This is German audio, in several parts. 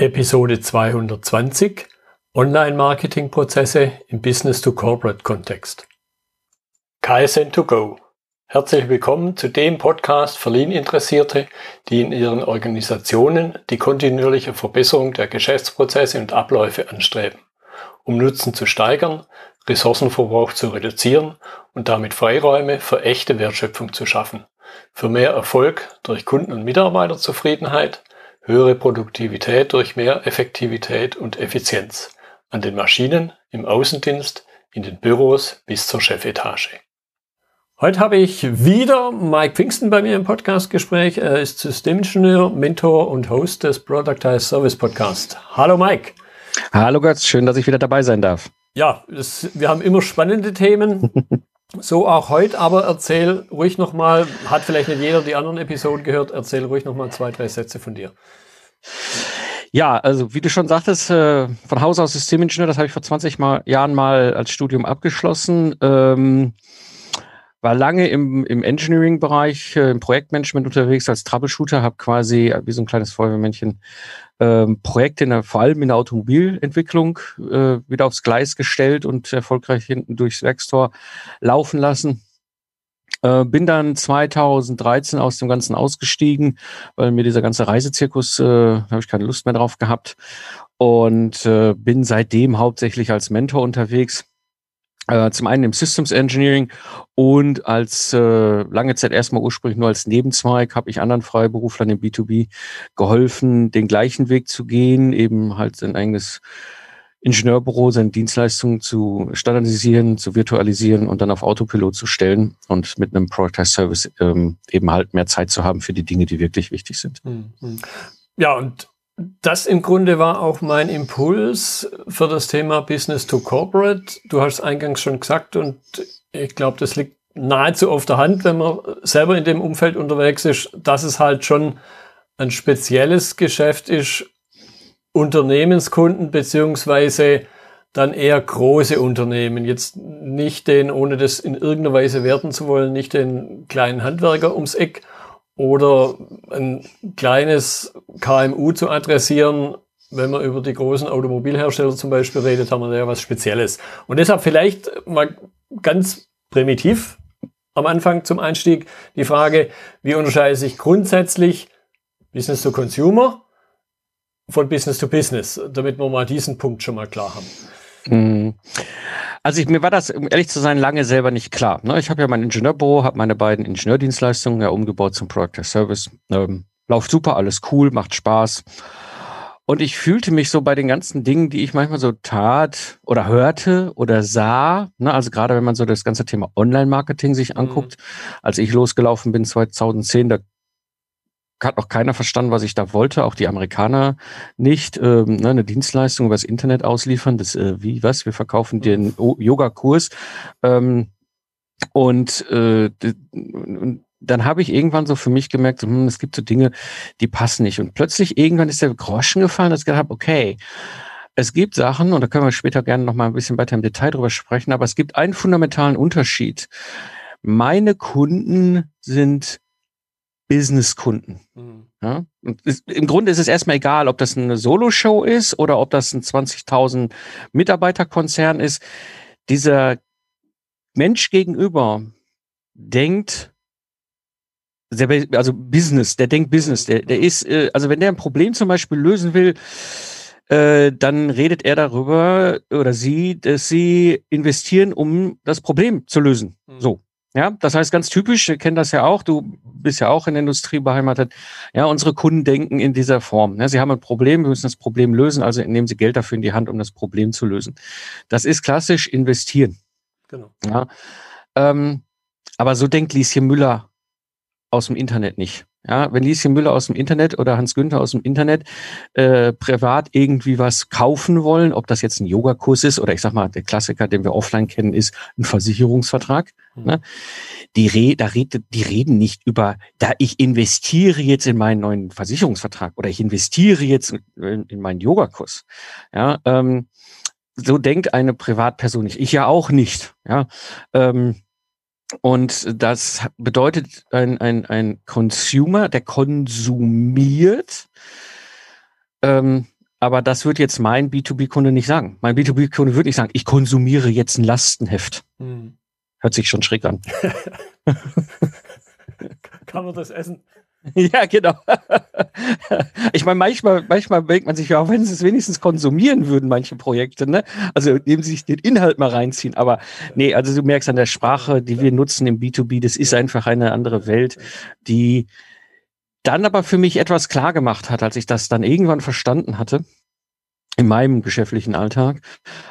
Episode 220 – Online-Marketing-Prozesse im Business-to-Corporate-Kontext. Kaizen2Go. Herzlich willkommen zu dem Podcast für Lean-Interessierte, die in ihren Organisationen die kontinuierliche Verbesserung der Geschäftsprozesse und Abläufe anstreben, um Nutzen zu steigern, Ressourcenverbrauch zu reduzieren und damit Freiräume für echte Wertschöpfung zu schaffen, für mehr Erfolg durch Kunden- und Mitarbeiterzufriedenheit, höhere Produktivität durch mehr Effektivität und Effizienz an den Maschinen, im Außendienst, in den Büros bis zur Chefetage. Heute habe ich wieder Mike Pfingsten bei mir im Podcastgespräch. Er ist Systemingenieur, Mentor und Host des Productized Service Podcast. Hallo Mike. Hallo Götz, schön, dass ich wieder dabei sein darf. Ja, wir haben immer spannende Themen. So auch heute, aber erzähl ruhig nochmal, hat vielleicht nicht jeder die anderen Episoden gehört, erzähl ruhig nochmal 2, 3 Sätze von dir. Ja, also wie du schon sagtest, von Haus aus Systemingenieur, das habe ich vor 20 Jahren mal als Studium abgeschlossen, war lange im Engineering-Bereich, im Projektmanagement unterwegs als Troubleshooter, habe quasi wie so ein kleines Feuerwehrmännchen Projekte vor allem in der Automobilentwicklung wieder aufs Gleis gestellt und erfolgreich hinten durchs Werkstor laufen lassen. Bin dann 2013 aus dem Ganzen ausgestiegen, weil mir dieser ganze Reisezirkus, habe ich keine Lust mehr drauf gehabt, und bin seitdem hauptsächlich als Mentor unterwegs. Zum einen im Systems Engineering und als lange Zeit erstmal ursprünglich nur als Nebenzweig habe ich anderen Freiberuflern im B2B geholfen, den gleichen Weg zu gehen, eben halt sein eigenes Ingenieurbüro, seine Dienstleistungen zu standardisieren, zu virtualisieren und dann auf Autopilot zu stellen und mit einem Productized Service eben halt mehr Zeit zu haben für die Dinge, die wirklich wichtig sind. Ja, und das im Grunde war auch mein Impuls für das Thema Business to Corporate. Du hast es eingangs schon gesagt und ich glaube, das liegt nahezu auf der Hand, wenn man selber in dem Umfeld unterwegs ist, dass es halt schon ein spezielles Geschäft ist, Unternehmenskunden beziehungsweise dann eher große Unternehmen. Jetzt nicht den, ohne das in irgendeiner Weise werten zu wollen, nicht den kleinen Handwerker ums Eck oder ein kleines KMU zu adressieren. Wenn wir über die großen Automobilhersteller zum Beispiel redet, haben wir da ja was Spezielles. Und deshalb vielleicht mal ganz primitiv am Anfang zum Einstieg die Frage, wie unterscheide sich grundsätzlich Business to Consumer von Business to Business, damit wir mal diesen Punkt schon mal klar haben. Also mir war das, um ehrlich zu sein, lange selber nicht klar. Ich habe ja mein Ingenieurbüro, habe meine beiden Ingenieurdienstleistungen ja umgebaut zum Productized Service. Läuft super, alles cool, macht Spaß. Und ich fühlte mich so bei den ganzen Dingen, die ich manchmal so tat oder hörte oder sah, also gerade wenn man so das ganze Thema Online-Marketing sich anguckt, als ich losgelaufen bin 2010, da hat auch keiner verstanden, was ich da wollte, auch die Amerikaner nicht. Eine Dienstleistung übers Internet ausliefern, das wir verkaufen dir einen Yoga-Kurs. Und dann habe ich irgendwann so für mich gemerkt, es gibt so Dinge, die passen nicht. Und plötzlich irgendwann ist der Groschen gefallen, dass ich gedacht habe, okay, es gibt Sachen, und da können wir später gerne noch mal ein bisschen weiter im Detail drüber sprechen, aber es gibt einen fundamentalen Unterschied. Meine Kunden sind Businesskunden. Ja? Und im Grunde ist es erstmal egal, ob das eine Solo-Show ist oder ob das ein 20.000 Mitarbeiterkonzern ist. Dieser Mensch gegenüber denkt, also Business, der denkt Business, der ist, also wenn der ein Problem zum Beispiel lösen will, dann redet er darüber oder sie, dass sie investieren, um das Problem zu lösen. So. Ja, das heißt ganz typisch, wir kennen das ja auch, du bist ja auch in der Industrie beheimatet, ja, unsere Kunden denken in dieser Form. Ja, sie haben ein Problem, wir müssen das Problem lösen, also nehmen sie Geld dafür in die Hand, um das Problem zu lösen. Das ist klassisch investieren. Genau. Ja, aber so denkt Lieschen Müller aus dem Internet nicht. Ja, wenn Lieschen Müller aus dem Internet oder Hans Günther aus dem Internet privat irgendwie was kaufen wollen, ob das jetzt ein Yogakurs ist oder ich sag mal, der Klassiker, den wir offline kennen, ist ein Versicherungsvertrag. Ne? Die reden nicht über, da ich investiere jetzt in meinen neuen Versicherungsvertrag oder ich investiere jetzt in meinen Yogakurs. Ja, so denkt eine Privatperson nicht. Ich ja auch nicht. Ja, und das bedeutet, ein Consumer, der konsumiert, Aber das wird jetzt mein B2B-Kunde nicht sagen. Mein B2B-Kunde würde nicht sagen, ich konsumiere jetzt ein Lastenheft. Hm. Hört sich schon schräg an. Kann man das essen? Ja, genau. Ich meine, manchmal denkt man sich, ja, wenn sie es wenigstens konsumieren würden, manche Projekte, ne? Also indem sie sich den Inhalt mal reinziehen. Aber nee, also du merkst an der Sprache, die wir nutzen im B2B, das ist einfach eine andere Welt, die dann aber für mich etwas klar gemacht hat, als ich das dann irgendwann verstanden hatte, in meinem geschäftlichen Alltag.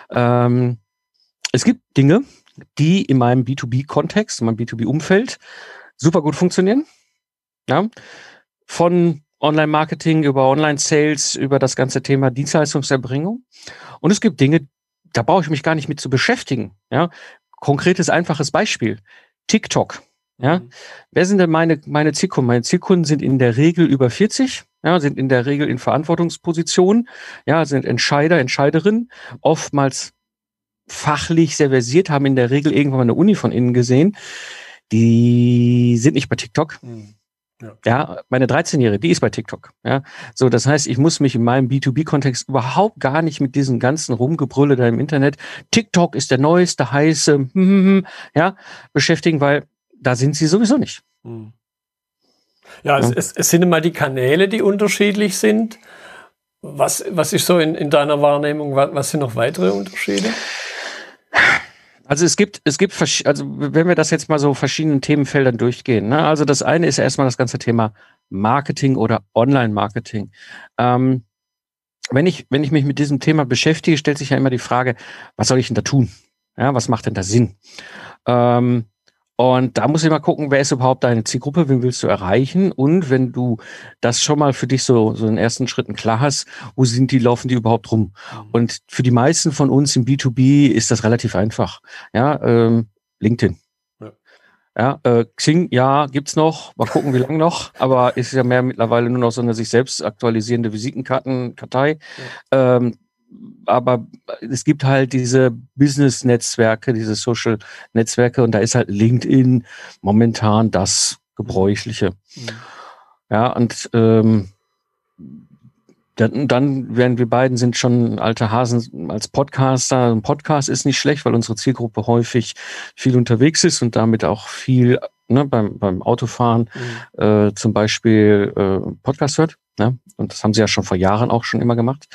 Es gibt Dinge, die in meinem B2B-Kontext, in meinem B2B-Umfeld super gut funktionieren. Ja, von Online-Marketing über Online-Sales, über das ganze Thema Dienstleistungserbringung. Und es gibt Dinge, da brauche ich mich gar nicht mit zu beschäftigen. Ja, konkretes, einfaches Beispiel. TikTok. Ja, wer sind denn meine Zielkunden? Meine Zielkunden sind in der Regel über 40, ja, sind in der Regel in Verantwortungspositionen, ja, sind Entscheider, Entscheiderinnen, oftmals fachlich sehr versiert, haben in der Regel irgendwann mal eine Uni von innen gesehen. Die sind nicht bei TikTok. Mhm. Ja, meine 13-Jährige, die ist bei TikTok. Ja, so, das heißt, ich muss mich in meinem B2B-Kontext überhaupt gar nicht mit diesem ganzen Rumgebrülle da im Internet, TikTok ist der neueste, heiße, ja, beschäftigen, weil da sind sie sowieso nicht. Ja, es sind immer die Kanäle, die unterschiedlich sind. Was ist so in deiner Wahrnehmung, was sind noch weitere Unterschiede? Also es gibt, wenn wir das jetzt mal so verschiedenen Themenfeldern durchgehen, ne? Also das eine ist erstmal das ganze Thema Marketing oder Online-Marketing. Wenn ich mich mit diesem Thema beschäftige, stellt sich ja immer die Frage, was soll ich denn da tun? Ja, was macht denn da Sinn? Und da muss ich mal gucken, wer ist überhaupt deine Zielgruppe, wen willst du erreichen? Und wenn du das schon mal für dich so in ersten Schritten klar hast, wo laufen die überhaupt rum? Und für die meisten von uns im B2B ist das relativ einfach. Ja, LinkedIn. Ja, Xing, ja, gibt's noch. Mal gucken, wie lange noch. Aber ist ja mehr mittlerweile nur noch so eine sich selbst aktualisierende Visitenkartenkartei. Ja. Aber es gibt halt diese Business-Netzwerke, diese Social-Netzwerke und da ist halt LinkedIn momentan das Gebräuchliche. Mhm. Ja, und dann werden wir beiden sind schon alte Hasen als Podcaster. Ein Podcast ist nicht schlecht, weil unsere Zielgruppe häufig viel unterwegs ist und damit auch viel beim Autofahren zum Beispiel Podcast hört. Ne? Und das haben sie ja schon vor Jahren auch schon immer gemacht.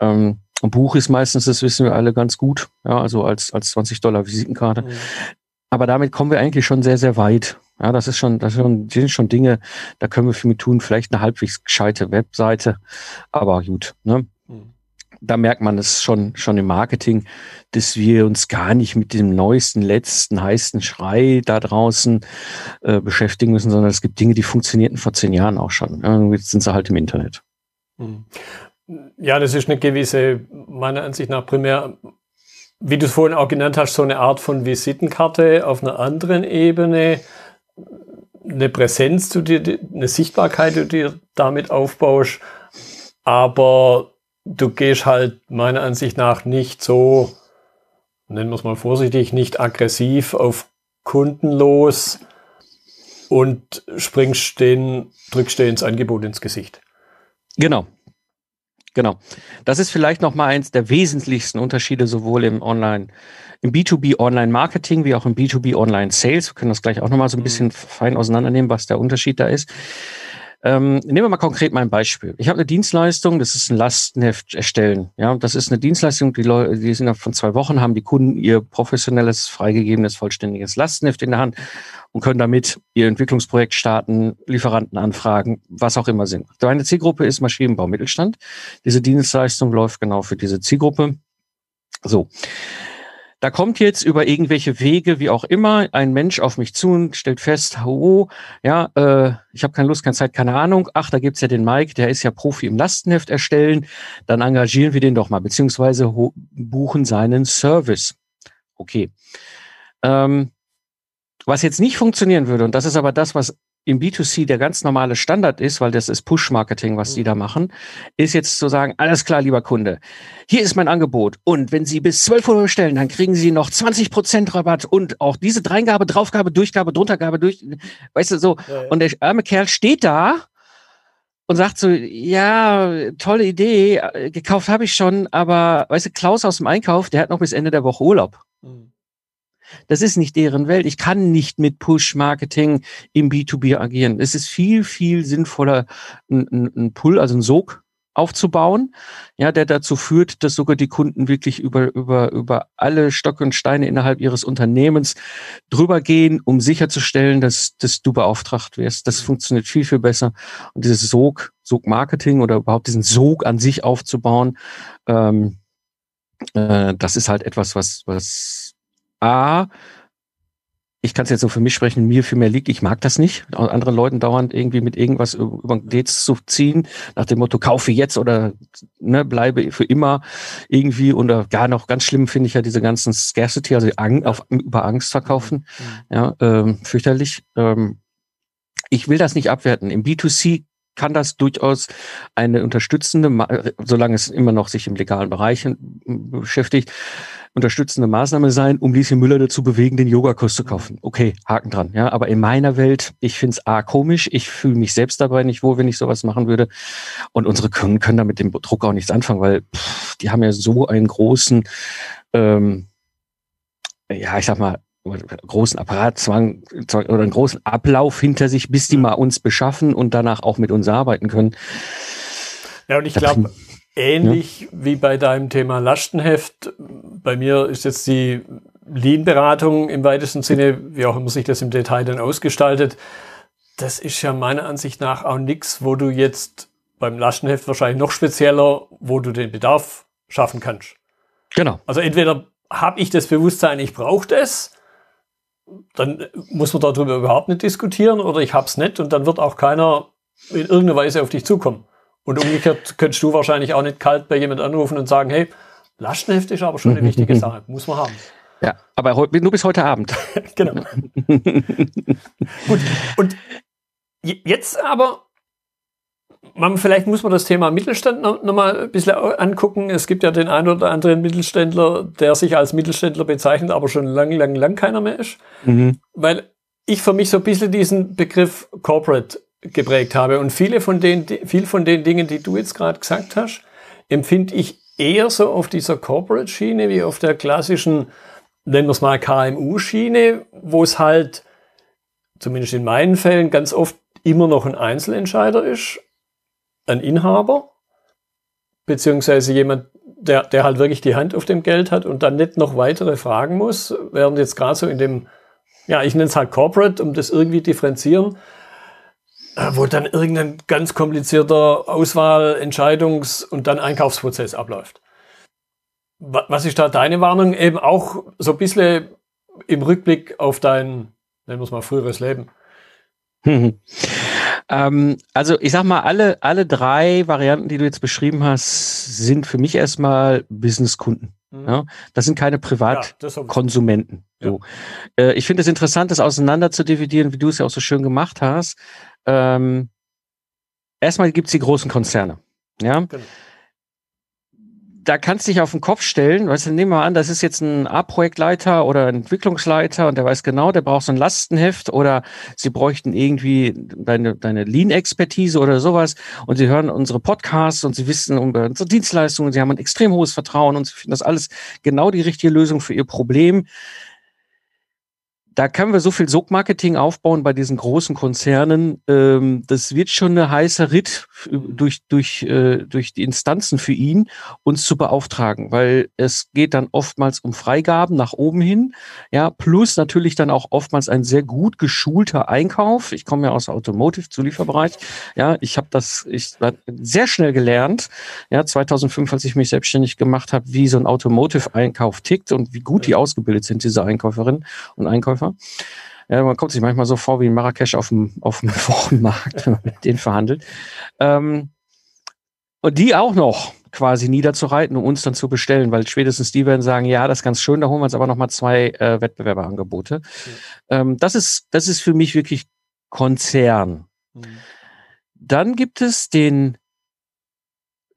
Ein Buch ist meistens, das wissen wir alle ganz gut, ja, also als $20 Visitenkarte. Mhm. Aber damit kommen wir eigentlich schon sehr, sehr weit. Ja, das sind schon Dinge, da können wir viel mit tun, vielleicht eine halbwegs gescheite Webseite, aber gut, ne? Mhm. Da merkt man es schon im Marketing, dass wir uns gar nicht mit dem neuesten, letzten, heißen Schrei da draußen beschäftigen müssen, sondern es gibt Dinge, die funktionierten vor 10 Jahren auch schon. Jetzt sind sie halt im Internet. Mhm. Ja, das ist eine gewisse, meiner Ansicht nach primär, wie du es vorhin auch genannt hast, so eine Art von Visitenkarte auf einer anderen Ebene, eine Präsenz, eine Sichtbarkeit, die du dir damit aufbaust, aber du gehst halt meiner Ansicht nach nicht so, nennen wir es mal vorsichtig, nicht aggressiv auf Kunden los und drückst denen ins Angebot ins Gesicht. Genau. Das ist vielleicht nochmal eins der wesentlichsten Unterschiede, sowohl im B2B-Online-Marketing wie auch im B2B-Online-Sales. Wir können das gleich auch nochmal so ein bisschen fein auseinandernehmen, was der Unterschied da ist. Nehmen wir mal konkret mein Beispiel. Ich habe eine Dienstleistung, das ist ein Lastenheft erstellen. Ja, das ist eine Dienstleistung, die sind von 2 Wochen, haben die Kunden ihr professionelles, freigegebenes, vollständiges Lastenheft in der Hand und können damit ihr Entwicklungsprojekt starten, Lieferanten anfragen, was auch immer sind. Meine Zielgruppe ist Maschinenbau, Mittelstand. Diese Dienstleistung läuft genau für diese Zielgruppe. So. Da kommt jetzt über irgendwelche Wege, wie auch immer, ein Mensch auf mich zu und stellt fest, ich habe keine Lust, keine Zeit, keine Ahnung. Ach, da gibt's ja den Mike, der ist ja Profi im Lastenheft erstellen. Dann engagieren wir den doch mal, beziehungsweise buchen seinen Service. Okay. Was jetzt nicht funktionieren würde, und das ist aber das, was im B2C der ganz normale Standard ist, weil das ist Push-Marketing, was die da machen, ist jetzt zu sagen, alles klar, lieber Kunde, hier ist mein Angebot und wenn Sie bis 12 Uhr bestellen, dann kriegen Sie noch 20% Rabatt und auch diese Dreingabe, Draufgabe, Durchgabe, Druntergabe, weißt du, so. Ja. Und der arme Kerl steht da und sagt so, ja, tolle Idee, gekauft habe ich schon, aber weißt du, Klaus aus dem Einkauf, der hat noch bis Ende der Woche Urlaub. Mhm. Das ist nicht deren Welt. Ich kann nicht mit Push-Marketing im B2B agieren. Es ist viel, viel sinnvoller, einen Pull, also einen Sog aufzubauen, ja, der dazu führt, dass sogar die Kunden wirklich über alle Stöcke und Steine innerhalb ihres Unternehmens drüber gehen, um sicherzustellen, dass du beauftragt wirst. Das funktioniert viel, viel besser. Und dieses Sog-Marketing oder überhaupt diesen Sog an sich aufzubauen, das ist halt etwas, was ich kann es jetzt nur für mich sprechen, mir viel mehr liegt, ich mag das nicht, anderen Leuten dauernd irgendwie mit irgendwas über den Dates zu ziehen, nach dem Motto, kaufe jetzt oder ne, bleibe für immer irgendwie, oder gar noch ganz schlimm finde ich ja diese ganzen Scarcity, also über Angst verkaufen, ja, fürchterlich. Ich will das nicht abwerten, im B2C kann das durchaus eine unterstützende, solange es immer noch sich im legalen Bereich beschäftigt, unterstützende Maßnahme sein, um Lieschen Müller dazu bewegen, den Yogakurs zu kaufen. Okay, Haken dran. Ja, aber in meiner Welt, ich finde es komisch, ich fühle mich selbst dabei nicht wohl, wenn ich sowas machen würde. Und unsere Kunden können da mit dem Druck auch nichts anfangen, weil die haben ja so einen großen, ja, ich sag mal, großen Apparatzwang oder einen großen Ablauf hinter sich, bis die mal uns beschaffen und danach auch mit uns arbeiten können. Ja, und ich glaube, ähnlich wie bei deinem Thema Lastenheft. Bei mir ist jetzt die Lean-Beratung im weitesten Sinne, wie auch immer sich das im Detail dann ausgestaltet. Das ist ja meiner Ansicht nach auch nichts, wo du jetzt beim Lastenheft wahrscheinlich noch spezieller, wo du den Bedarf schaffen kannst. Genau. Also entweder habe ich das Bewusstsein, ich brauche das, dann muss man darüber überhaupt nicht diskutieren, oder ich habe es nicht und dann wird auch keiner in irgendeiner Weise auf dich zukommen. Und umgekehrt könntest du wahrscheinlich auch nicht kalt bei jemand anrufen und sagen, hey, Lastenheft ist aber schon eine wichtige Sache, muss man haben. Ja, aber nur bis heute Abend. Genau. Gut, und jetzt aber, vielleicht muss man das Thema Mittelstand nochmal ein bisschen angucken. Es gibt ja den einen oder anderen Mittelständler, der sich als Mittelständler bezeichnet, aber schon lang keiner mehr ist. Mhm. Weil ich für mich so ein bisschen diesen Begriff Corporate geprägt habe. Und viel von den Dingen, die du jetzt gerade gesagt hast, empfinde ich eher so auf dieser Corporate-Schiene wie auf der klassischen, nennen wir es mal KMU-Schiene, wo es halt, zumindest in meinen Fällen, ganz oft immer noch ein Einzelentscheider ist, ein Inhaber, beziehungsweise jemand, der halt wirklich die Hand auf dem Geld hat und dann nicht noch weitere fragen muss, während jetzt gerade so in dem, ja, ich nenne es halt Corporate, um das irgendwie differenzieren, wo dann irgendein ganz komplizierter Auswahl-, Entscheidungs- und dann Einkaufsprozess abläuft. Was ist da deine Warnung? Eben auch so ein bisschen im Rückblick auf dein, nennen wir es mal, früheres Leben. Also ich sag mal, alle drei Varianten, die du jetzt beschrieben hast, sind für mich erstmal Businesskunden. Ja, das sind keine Privatkonsumenten. Ja, so. Ja. Ich finde es interessant, das auseinander zu dividieren, wie du es ja auch so schön gemacht hast. Erstmal gibt es die großen Konzerne. Ja? Genau. Da kannst du dich auf den Kopf stellen, weißt du, nehmen wir an, das ist jetzt ein A-Projektleiter oder ein Entwicklungsleiter und der weiß genau, der braucht so ein Lastenheft oder sie bräuchten irgendwie deine Lean-Expertise oder sowas und sie hören unsere Podcasts und sie wissen um unsere Dienstleistungen, sie haben ein extrem hohes Vertrauen und sie finden das alles genau die richtige Lösung für ihr Problem. Da können wir so viel Sog-Marketing aufbauen bei diesen großen Konzernen. Das wird schon ein heißer Ritt durch die Instanzen für ihn, uns zu beauftragen, weil es geht dann oftmals um Freigaben nach oben hin. Ja, plus natürlich dann auch oftmals ein sehr gut geschulter Einkauf. Ich komme ja aus Automotive-Zulieferbereich. Ja, ich habe sehr schnell gelernt. Ja, 2005, als ich mich selbstständig gemacht habe, wie so ein Automotive-Einkauf tickt und wie gut die ausgebildet sind, diese Einkäuferinnen und Einkäufer. Ja, man kommt sich manchmal so vor wie in Marrakesch auf dem Wochenmarkt, wenn man mit denen verhandelt. Und die auch noch quasi niederzureiten, um uns dann zu bestellen, weil spätestens die werden sagen, ja, das ist ganz schön, da holen wir uns aber nochmal 2 Wettbewerberangebote. Ja. Das ist für mich wirklich Konzern. Mhm. Dann gibt es den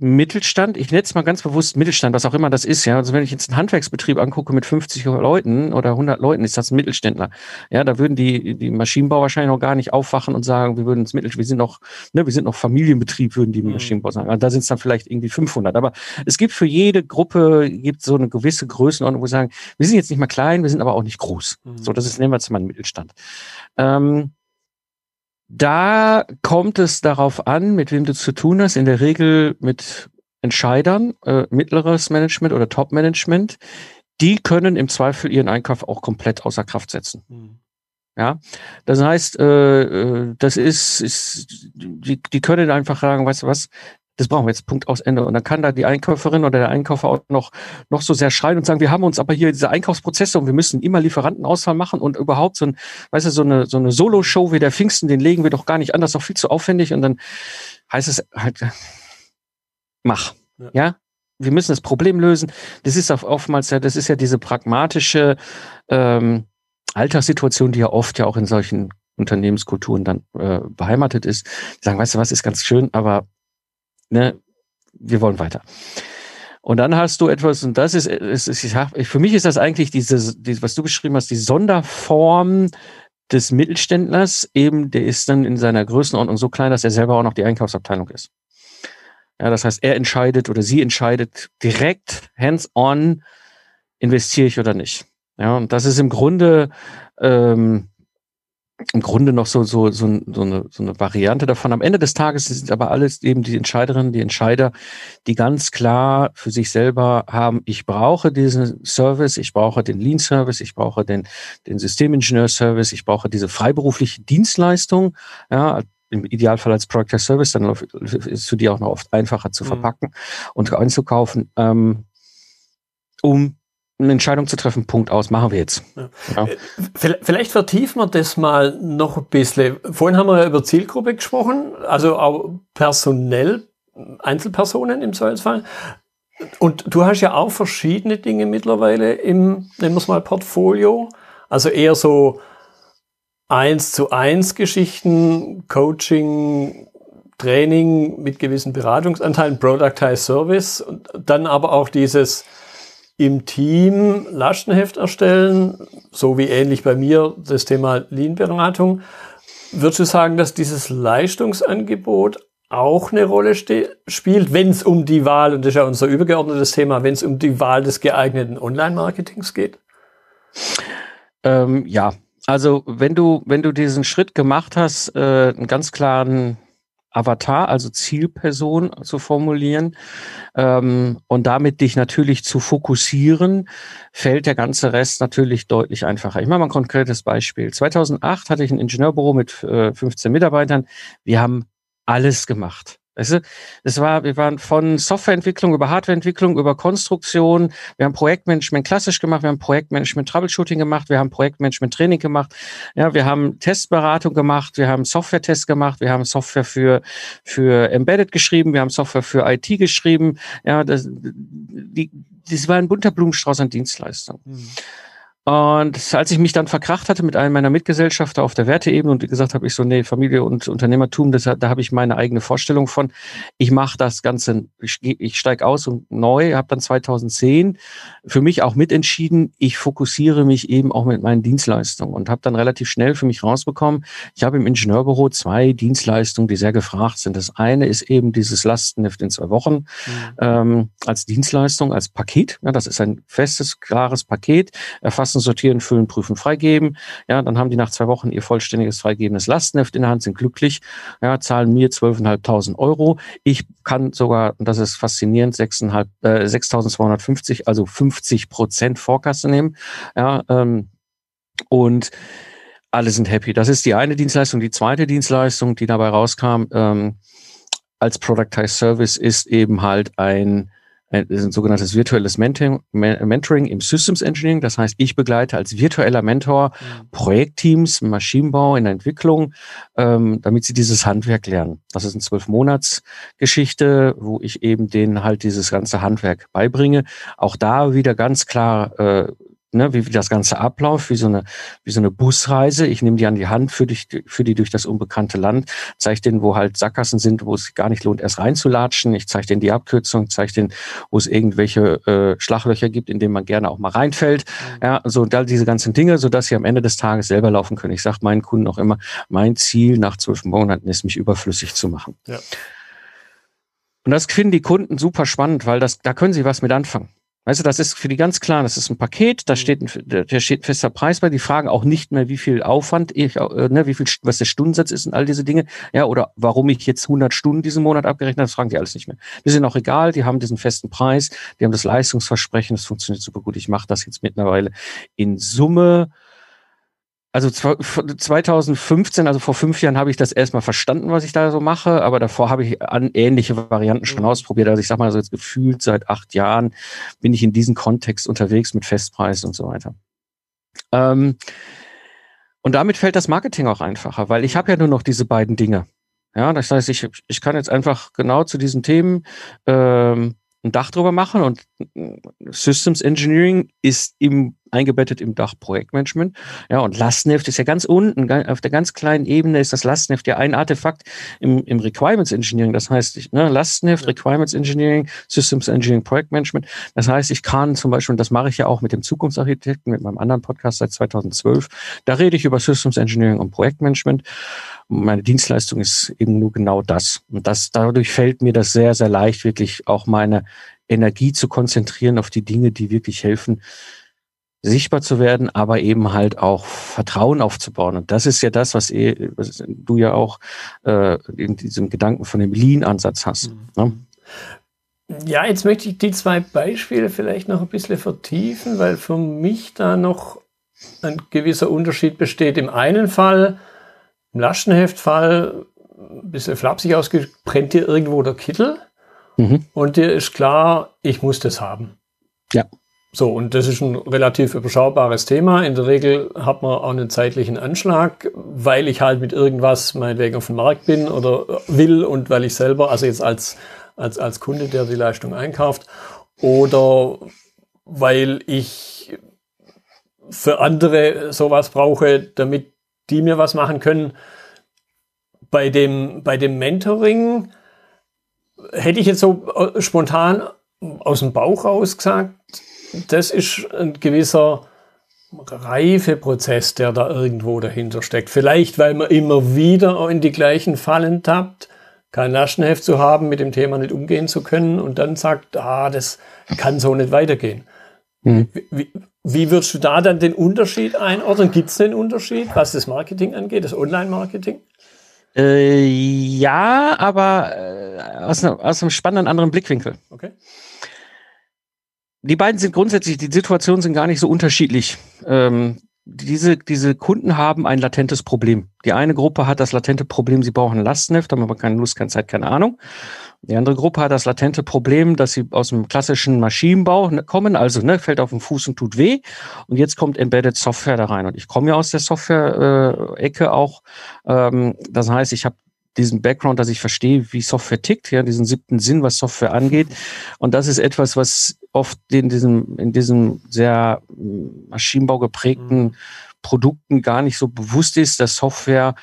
Mittelstand, ich nenne es mal ganz bewusst Mittelstand, was auch immer das ist, ja. Also wenn ich jetzt einen Handwerksbetrieb angucke mit 50 Leuten oder 100 Leuten, ist das ein Mittelständler. Ja, da würden die Maschinenbau wahrscheinlich noch gar nicht aufwachen und sagen, wir sind noch Familienbetrieb, würden die Maschinenbau sagen. Also da sind es dann vielleicht irgendwie 500. Aber es gibt für jede Gruppe, gibt so eine gewisse Größenordnung, wo wir sagen, wir sind jetzt nicht mal klein, wir sind aber auch nicht groß. So, das ist, nennen wir es mal einen Mittelstand. Da kommt es darauf an, mit wem du zu tun hast, in der Regel mit Entscheidern, mittleres Management oder Top-Management, die können im Zweifel ihren Einkauf auch komplett außer Kraft setzen. Ja, das heißt, die können einfach sagen, weißt du was, das brauchen wir jetzt, Punkt, aus, Ende. Und dann kann da die Einkäuferin oder der Einkäufer auch noch so sehr schreien und sagen, wir haben uns aber hier diese Einkaufsprozesse und wir müssen immer Lieferantenauswahl machen und überhaupt so eine Solo-Show wie der Pfingsten, den legen wir doch gar nicht an, das ist doch viel zu aufwendig. Und dann heißt es halt, mach. Ja? Wir müssen das Problem lösen. Das ist oftmals ja, das ist ja diese pragmatische Alltagssituation, die ja oft ja auch in solchen Unternehmenskulturen dann beheimatet ist. Die sagen, weißt du was, ist ganz schön, aber ne, wir wollen weiter. Und dann hast du etwas, und das ist für mich ist das eigentlich diese, was du beschrieben hast, die Sonderform des Mittelständlers, eben, der ist dann in seiner Größenordnung so klein, dass er selber auch noch die Einkaufsabteilung ist. Ja, das heißt, er entscheidet oder sie entscheidet direkt, hands-on, investiere ich oder nicht. Ja, und das ist im Grunde noch so eine Variante davon. Am Ende des Tages sind aber alles eben die Entscheiderinnen, die Entscheider, die ganz klar für sich selber haben, ich brauche diesen Service, ich brauche den Lean-Service, ich brauche den Systemingenieur-Service, ich brauche diese freiberufliche Dienstleistung, ja, im Idealfall als Productized Service, dann ist für die auch noch oft einfacher zu verpacken und einzukaufen, um eine Entscheidung zu treffen, Punkt, aus, machen wir jetzt. Ja. Ja. Vielleicht vertiefen wir das mal noch ein bisschen. Vorhin haben wir ja über Zielgruppe gesprochen, also auch personell, Einzelpersonen im Zweifelsfall. Und du hast ja auch verschiedene Dinge mittlerweile im, nennen wir es mal, Portfolio, also eher so 1:1 Geschichten, Coaching, Training mit gewissen Beratungsanteilen, Productized Service und dann aber auch dieses im Team Lastenheft erstellen, so wie ähnlich bei mir das Thema Lean-Beratung. Würdest du sagen, dass dieses Leistungsangebot auch eine Rolle spielt, wenn es um die Wahl, und das ist ja unser übergeordnetes Thema, wenn es um die Wahl des geeigneten Online-Marketings geht? Ja, also wenn du diesen Schritt gemacht hast, einen ganz klaren Avatar, also Zielperson zu formulieren, und damit dich natürlich zu fokussieren, fällt der ganze Rest natürlich deutlich einfacher. Ich mache mal ein konkretes Beispiel. 2008 hatte ich ein Ingenieurbüro mit 15 Mitarbeitern. Wir haben alles gemacht. Weißt du, wir waren von Softwareentwicklung über Hardwareentwicklung, über Konstruktion, wir haben Projektmanagement klassisch gemacht, wir haben Projektmanagement Troubleshooting gemacht, wir haben Projektmanagement Training gemacht, ja, wir haben Testberatung gemacht, wir haben Software-Tests gemacht, wir haben Software für Embedded geschrieben, wir haben Software für IT geschrieben, ja, das war ein bunter Blumenstrauß an Dienstleistungen. Und als ich mich dann verkracht hatte mit einem meiner Mitgesellschafter auf der Werteebene und gesagt habe, ich so, nee, Familie und Unternehmertum, da habe ich meine eigene Vorstellung von, ich mache das Ganze, ich steige aus und neu, habe dann 2010 für mich auch mitentschieden, ich fokussiere mich eben auch mit meinen Dienstleistungen und habe dann relativ schnell für mich rausbekommen, ich habe im Ingenieurbüro 2 Dienstleistungen, die sehr gefragt sind. Das eine ist eben dieses Lastenheft in 2 Wochen als Dienstleistung, als Paket. Ja, das ist ein festes, klares Paket, erfasst sortieren, füllen, prüfen, freigeben. Ja, dann haben die nach 2 Wochen ihr vollständiges freigegebenes Lastenheft in der Hand, sind glücklich, ja, zahlen mir 12.500 Euro. Ich kann sogar, und das ist faszinierend, 6.250, also 50% Vorkasse nehmen. Ja, und alle sind happy. Das ist die eine Dienstleistung. Die zweite Dienstleistung, die dabei rauskam, als Productized Service, ist eben halt ein sogenanntes virtuelles Mentoring im Systems Engineering. Das heißt, ich begleite als virtueller Mentor Projektteams im Maschinenbau, in der Entwicklung, damit sie dieses Handwerk lernen. Das ist eine 12-Monats-Geschichte, wo ich eben denen halt dieses ganze Handwerk beibringe. Auch da wieder ganz klar ne, wie das Ganze abläuft, wie so eine Busreise. Ich nehme die an die Hand, führe die durch das unbekannte Land, zeige denen, wo halt Sackgassen sind, wo es sich gar nicht lohnt, erst reinzulatschen. Ich zeige denen die Abkürzung, zeige denen, wo es irgendwelche Schlaglöcher gibt, in denen man gerne auch mal reinfällt. Ja, so da diese ganzen Dinge, sodass sie am Ende des Tages selber laufen können. Ich sage meinen Kunden auch immer, mein Ziel nach 12 Monaten ist, mich überflüssig zu machen. Ja. Und das finden die Kunden super spannend, weil da können sie was mit anfangen. Weißt du, das ist für die ganz klar, das ist ein Paket, da steht ein fester Preis bei, die fragen auch nicht mehr, wie viel Aufwand, was der Stundensatz ist und all diese Dinge, ja, oder warum ich jetzt 100 Stunden diesen Monat abgerechnet habe, das fragen die alles nicht mehr. Die sind auch egal, die haben diesen festen Preis, die haben das Leistungsversprechen, das funktioniert super gut, ich mache das jetzt mittlerweile in Summe. Also 2015, also vor 5 Jahren, habe ich das erstmal verstanden, was ich da so mache, aber davor habe ich ähnliche Varianten schon ausprobiert. Also ich sag mal, also jetzt gefühlt seit 8 Jahren bin ich in diesem Kontext unterwegs mit Festpreis und so weiter. Und damit fällt das Marketing auch einfacher, weil ich habe ja nur noch diese beiden Dinge. Ja, das heißt, ich kann jetzt einfach genau zu diesen Themen ein Dach drüber machen, und Systems Engineering ist eingebettet im Dach Projektmanagement. Ja, und Lastenheft ist ja ganz unten, auf der ganz kleinen Ebene ist das Lastenheft ja ein Artefakt im Requirements Engineering. Das heißt, Lastenheft, Requirements Engineering, Systems Engineering, Projektmanagement. Das heißt, ich kann zum Beispiel, und das mache ich ja auch mit dem Zukunftsarchitekten, mit meinem anderen Podcast seit 2012, da rede ich über Systems Engineering und Projektmanagement. Meine Dienstleistung ist eben nur genau das. Und dadurch fällt mir das sehr, sehr leicht, wirklich auch meine Energie zu konzentrieren auf die Dinge, die wirklich helfen, sichtbar zu werden, aber eben halt auch Vertrauen aufzubauen. Und das ist ja das, was du ja auch in diesem Gedanken von dem Lean-Ansatz hast. Ne? Ja, jetzt möchte ich die 2 Beispiele vielleicht noch ein bisschen vertiefen, weil für mich da noch ein gewisser Unterschied besteht. Im einen Fall, im Lastenheftfall, ein bisschen flapsig ausgedrückt, brennt dir irgendwo der Kittel und dir ist klar, ich muss das haben. Ja. So, und das ist ein relativ überschaubares Thema. In der Regel hat man auch einen zeitlichen Anschlag, weil ich halt mit irgendwas meinetwegen auf dem Markt bin oder will und weil ich selber, also jetzt als Kunde, der die Leistung einkauft, oder weil ich für andere sowas brauche, damit die mir was machen können. Bei dem Mentoring hätte ich jetzt so spontan aus dem Bauch raus gesagt, das ist ein gewisser Reifeprozess, der da irgendwo dahinter steckt. Vielleicht, weil man immer wieder in die gleichen Fallen tappt, kein Lastenheft zu haben, mit dem Thema nicht umgehen zu können und dann sagt, das kann so nicht weitergehen. Wie würdest du da dann den Unterschied einordnen? Gibt es den Unterschied, was das Marketing angeht, das Online-Marketing? Ja, aber aus einem spannenden anderen Blickwinkel. Okay. Die beiden sind grundsätzlich, die Situationen sind gar nicht so unterschiedlich. Diese Kunden haben ein latentes Problem. Die eine Gruppe hat das latente Problem, sie brauchen ein Lastenheft, haben aber keine Lust, keine Zeit, keine Ahnung. Die andere Gruppe hat das latente Problem, dass sie aus dem klassischen Maschinenbau kommen, also fällt auf den Fuß und tut weh. Und jetzt kommt Embedded Software da rein. Und ich komme ja aus der Software-Ecke auch. Das heißt, ich habe diesen Background, dass ich verstehe, wie Software tickt, ja, diesen 7. Sinn, was Software angeht. Und das ist etwas, was oft in diesem sehr Maschinenbau geprägten Produkten gar nicht so bewusst ist, dass Software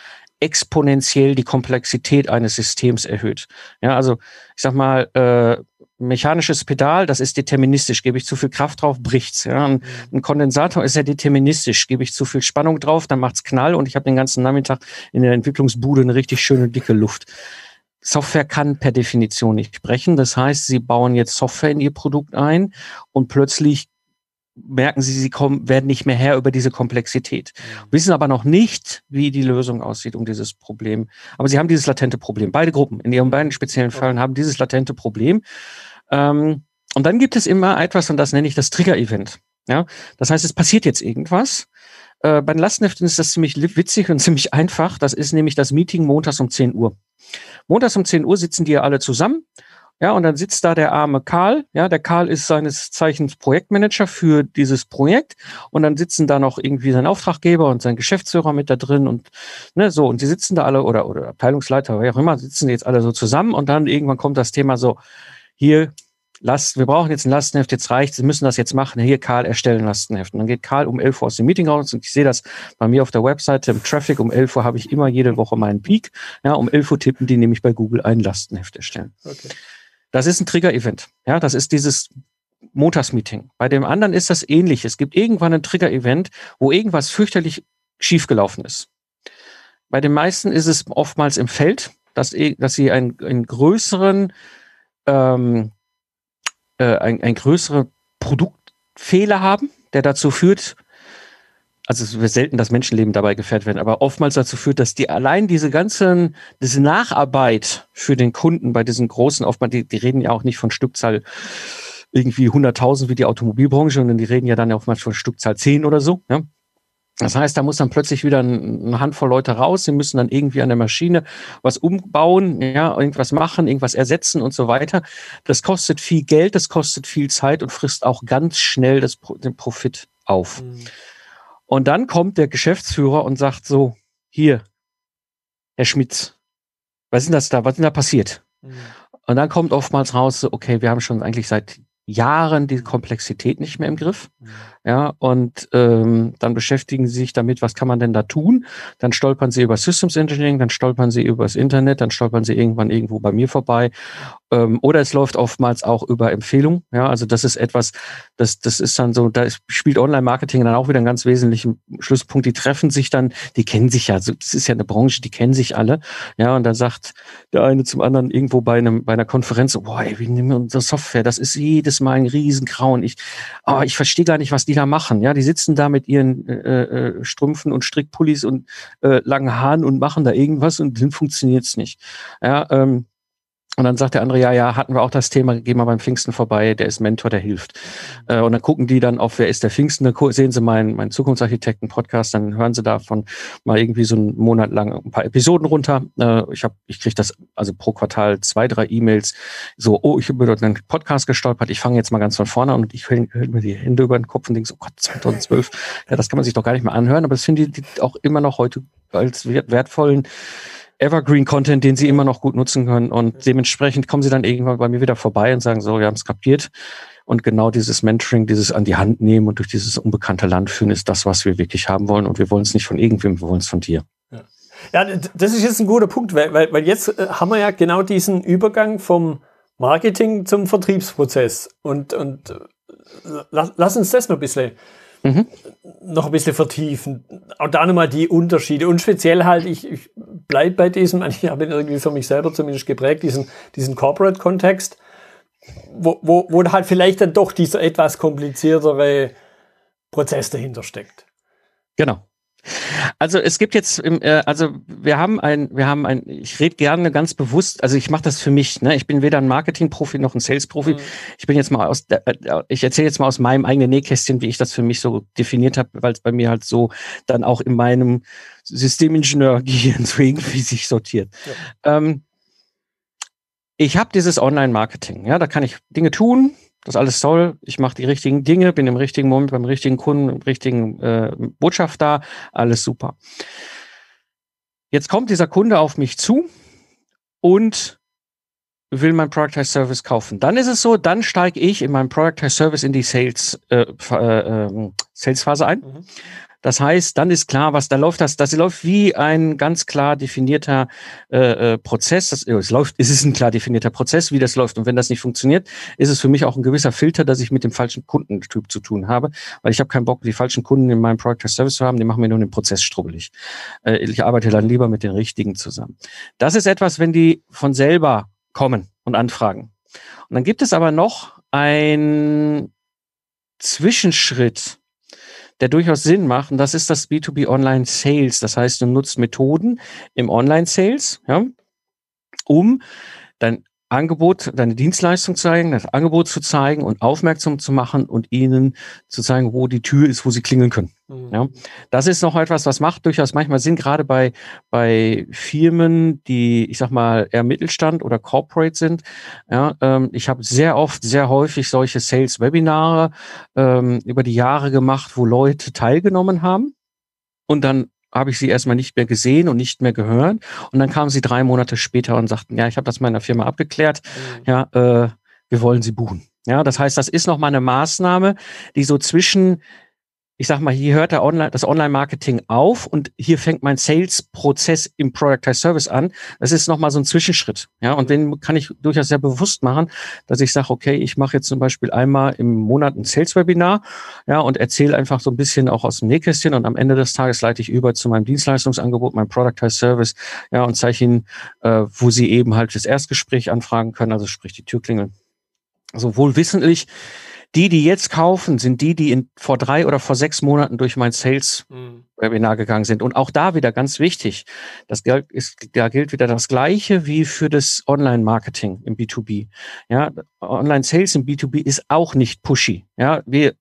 exponentiell die Komplexität eines Systems erhöht. Ja, also ich sag mal, mechanisches Pedal, das ist deterministisch. Gebe ich zu viel Kraft drauf, bricht's. Ja, ein Kondensator ist ja deterministisch. Gebe ich zu viel Spannung drauf, dann macht's Knall und ich habe den ganzen Nachmittag in der Entwicklungsbude eine richtig schöne dicke Luft. Software kann per Definition nicht brechen. Das heißt, sie bauen jetzt Software in ihr Produkt ein und plötzlich merken sie, werden nicht mehr Herr über diese Komplexität. Wissen aber noch nicht, wie die Lösung aussieht um dieses Problem. Aber sie haben dieses latente Problem. Beide Gruppen in ihren beiden speziellen Fällen haben dieses latente Problem. Und dann gibt es immer etwas, und das nenne ich das Trigger-Event. Ja? Das heißt, es passiert jetzt irgendwas. Bei den Lastenheften ist das ziemlich witzig und ziemlich einfach. Das ist nämlich das Meeting montags um 10 Uhr. Montags um 10 Uhr sitzen die ja alle zusammen. Ja, und dann sitzt da der arme Karl. Ja, der Karl ist seines Zeichens Projektmanager für dieses Projekt. Und dann sitzen da noch irgendwie sein Auftraggeber und sein Geschäftsführer mit da drin und, so. Und die sitzen da alle oder Abteilungsleiter, wer auch immer, sitzen jetzt alle so zusammen. Und dann irgendwann kommt das Thema so, hier, wir brauchen jetzt ein Lastenheft, jetzt reicht es, Sie müssen das jetzt machen. Hier, Karl, erstellen Lastenheft. Und dann geht Karl um 11 Uhr aus dem Meeting raus und ich sehe das bei mir auf der Webseite im Traffic. Um 11 Uhr habe ich immer jede Woche meinen Peak. Ja, um 11 Uhr tippen die nämlich bei Google ein Lastenheft erstellen. Okay. Das ist ein Trigger-Event. Ja, das ist dieses Montagsmeeting. Bei dem anderen ist das ähnlich. Es gibt irgendwann ein Trigger-Event, wo irgendwas fürchterlich schiefgelaufen ist. Bei den meisten ist es oftmals im Feld, dass sie einen größeren Produktfehler haben, der dazu führt, also es wird selten, dass Menschenleben dabei gefährdet werden, aber oftmals dazu führt, dass diese Nacharbeit für den Kunden bei diesen großen, oftmals, die reden ja auch nicht von Stückzahl irgendwie 100.000 wie die Automobilbranche, sondern die reden ja dann oftmals von Stückzahl 10 oder so, ja. Das heißt, da muss dann plötzlich wieder eine Handvoll Leute raus, sie müssen dann irgendwie an der Maschine was umbauen, ja, irgendwas machen, irgendwas ersetzen und so weiter. Das kostet viel Geld, das kostet viel Zeit und frisst auch ganz schnell den Profit auf. Mhm. Und dann kommt der Geschäftsführer und sagt so, hier, Herr Schmitz, was ist denn da passiert? Mhm. Und dann kommt oftmals raus, okay, wir haben schon eigentlich seit Jahren die Komplexität nicht mehr im Griff. Ja, und dann beschäftigen sie sich damit, was kann man denn da tun? Dann stolpern sie über Systems Engineering, dann stolpern sie über das Internet, dann stolpern sie irgendwann irgendwo bei mir vorbei. Oder es läuft oftmals auch über Empfehlung. Ja, also das ist etwas, das ist dann so, da spielt Online-Marketing dann auch wieder einen ganz wesentlichen Schlüsselpunkt. Die treffen sich dann, die kennen sich ja, also das ist ja eine Branche, die kennen sich alle. Ja, und dann sagt der eine zum anderen irgendwo bei einer Konferenz, boah, ey, wir nehmen unsere Software, das ist jedes Mal ein Riesengrauen. Ich verstehe gar nicht, was die da machen. Ja, die sitzen da mit ihren Strümpfen und Strickpullis und langen Haaren und machen da irgendwas und dann funktioniert's nicht. Ja, und dann sagt der andere, ja, hatten wir auch das Thema, gehen wir beim Pfingsten vorbei, der ist Mentor, der hilft. Und dann gucken die dann auf, wer ist der Pfingsten, dann sehen sie meinen Zukunftsarchitekten-Podcast, dann hören sie davon mal irgendwie so einen Monat lang ein paar Episoden runter. Ich kriege das also pro Quartal 2-3 E-Mails, so, oh, ich bin dort einen Podcast gestolpert, ich fange jetzt mal ganz von vorne an und ich höre mir die Hände über den Kopf und denke so, Gott, 2012, ja, das kann man sich doch gar nicht mehr anhören, aber das finde ich auch immer noch heute als wertvollen Evergreen-Content, den sie immer noch gut nutzen können und dementsprechend kommen sie dann irgendwann bei mir wieder vorbei und sagen so, wir haben es kapiert und genau dieses Mentoring, dieses an die Hand nehmen und durch dieses unbekannte Land führen ist das, was wir wirklich haben wollen und wir wollen es nicht von irgendwem, wir wollen es von dir. Ja, das ist jetzt ein guter Punkt, weil jetzt haben wir ja genau diesen Übergang vom Marketing zum Vertriebsprozess und lass uns das noch ein bisschen vertiefen. Auch da nochmal die Unterschiede. Und speziell halt, ich bleibe bei diesem, ich habe ihn irgendwie für mich selber zumindest geprägt, diesen Corporate-Kontext, wo halt vielleicht dann doch dieser etwas kompliziertere Prozess dahinter steckt. Genau. Also es gibt jetzt, ich rede gerne ganz bewusst, also ich mache das für mich, ne? Ich bin weder ein Marketing-Profi noch ein Sales-Profi. Ich erzähle jetzt mal aus meinem eigenen Nähkästchen, wie ich das für mich so definiert habe, weil es bei mir halt so dann auch in meinem Systemingenieur-Gehirn so irgendwie sich sortiert. Ja. Ich habe dieses Online-Marketing, ja, da kann ich Dinge tun. Das ist alles toll, ich mache die richtigen Dinge, bin im richtigen Moment, beim richtigen Kunden, im richtigen Botschaft da, alles super. Jetzt kommt dieser Kunde auf mich zu und will mein Productized Service kaufen. Dann ist es so, dann steige ich in meinem Productized Service in die Sales-Phase ein. Mhm. Das heißt, dann ist klar, was da läuft. Das läuft wie ein ganz klar definierter Prozess. Es ist ein klar definierter Prozess, wie das läuft. Und wenn das nicht funktioniert, ist es für mich auch ein gewisser Filter, dass ich mit dem falschen Kundentyp zu tun habe, weil ich habe keinen Bock, die falschen Kunden in meinem Productized Service zu haben. Die machen mir nur den Prozess strubbelig. Ich arbeite dann lieber mit den Richtigen zusammen. Das ist etwas, wenn die von selber kommen und anfragen. Und dann gibt es aber noch einen Zwischenschritt, der durchaus Sinn macht. Und das ist das B2B Online Sales. Das heißt, du nutzt Methoden im Online Sales, ja, um dein Angebot, deine Dienstleistung zu zeigen, das Angebot zu zeigen und aufmerksam zu machen und ihnen zu zeigen, wo die Tür ist, wo sie klingeln können. Mhm. Ja, das ist noch etwas, was macht durchaus manchmal Sinn, gerade bei Firmen, die, ich sag mal, eher Mittelstand oder Corporate sind. Ja, ich habe sehr häufig solche Sales-Webinare über die Jahre gemacht, wo Leute teilgenommen haben und dann habe ich sie erstmal nicht mehr gesehen und nicht mehr gehört. Und dann kamen sie 3 Monate später und sagten, ja, ich habe das meiner Firma abgeklärt. Mhm. Ja, wir wollen sie buchen. Ja, das heißt, das ist nochmal eine Maßnahme, die so zwischen, ich sag mal, hier hört das Online-Marketing auf und hier fängt mein Sales-Prozess im Productized Service an. Das ist nochmal so ein Zwischenschritt. Ja, und den kann ich durchaus sehr bewusst machen, dass ich sage, okay, ich mache jetzt zum Beispiel einmal im Monat ein Sales-Webinar, ja, und erzähle einfach so ein bisschen auch aus dem Nähkästchen und am Ende des Tages leite ich über zu meinem Dienstleistungsangebot, meinem Productized Service, ja, und zeige ihnen, wo sie eben halt das Erstgespräch anfragen können, also sprich die Türklingeln. Also wohlwissentlich, die jetzt kaufen, sind die vor 3 oder vor 6 Monaten durch mein Sales-Webinar gegangen sind. Und auch da wieder ganz wichtig, da gilt wieder das Gleiche wie für das Online-Marketing im B2B. Ja, Online-Sales im B2B ist auch nicht pushy. Ja, wir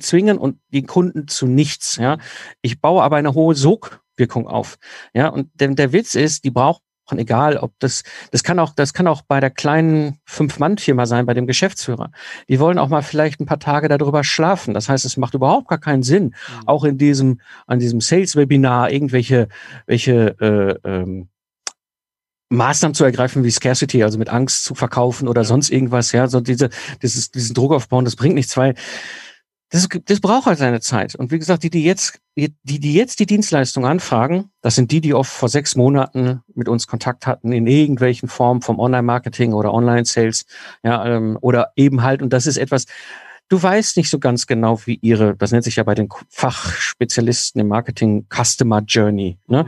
zwingen und den Kunden zu nichts. Ja, ich baue aber eine hohe Sogwirkung auf. Ja, und der Witz ist, die brauchen, egal, ob das kann auch bei der kleinen 5-Mann-Firma sein, bei dem Geschäftsführer. Die wollen auch mal vielleicht ein paar Tage darüber schlafen. Das heißt, es macht überhaupt gar keinen Sinn, auch an diesem Sales-Webinar irgendwelche Maßnahmen zu ergreifen wie Scarcity, also mit Angst zu verkaufen oder sonst irgendwas. Ja, so diesen Druck aufbauen, das bringt nichts, weil das braucht halt seine Zeit. Und wie gesagt, die jetzt die Dienstleistung anfragen, das sind die oft vor 6 Monaten mit uns Kontakt hatten in irgendwelchen Formen vom Online-Marketing oder Online-Sales, ja, oder eben halt, und das ist etwas, du weißt nicht so ganz genau, wie das nennt sich ja bei den Fachspezialisten im Marketing Customer Journey. Ne?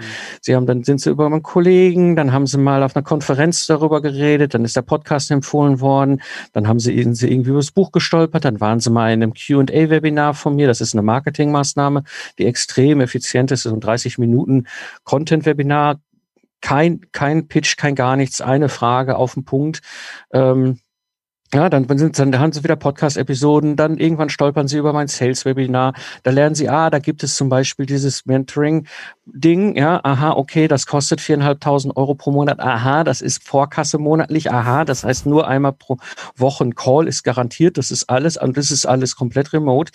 Mhm. Sind sie über meinen Kollegen, dann haben sie mal auf einer Konferenz darüber geredet, dann ist der Podcast empfohlen worden, dann sind sie irgendwie über das Buch gestolpert, dann waren sie mal in einem Q&A-Webinar von mir, das ist eine Marketingmaßnahme, die extrem effizient ist, so ein 30-Minuten-Content-Webinar, kein Pitch, kein gar nichts, eine Frage auf den Punkt. Ja, dann haben sie wieder Podcast-Episoden, dann irgendwann stolpern sie über mein Sales-Webinar, da lernen sie, da gibt es zum Beispiel dieses Mentoring-Ding, ja, aha, okay, das kostet 4.500 Euro pro Monat, aha, das ist Vorkasse monatlich, aha, das heißt nur einmal pro Woche ein Call ist garantiert, das ist alles komplett remote.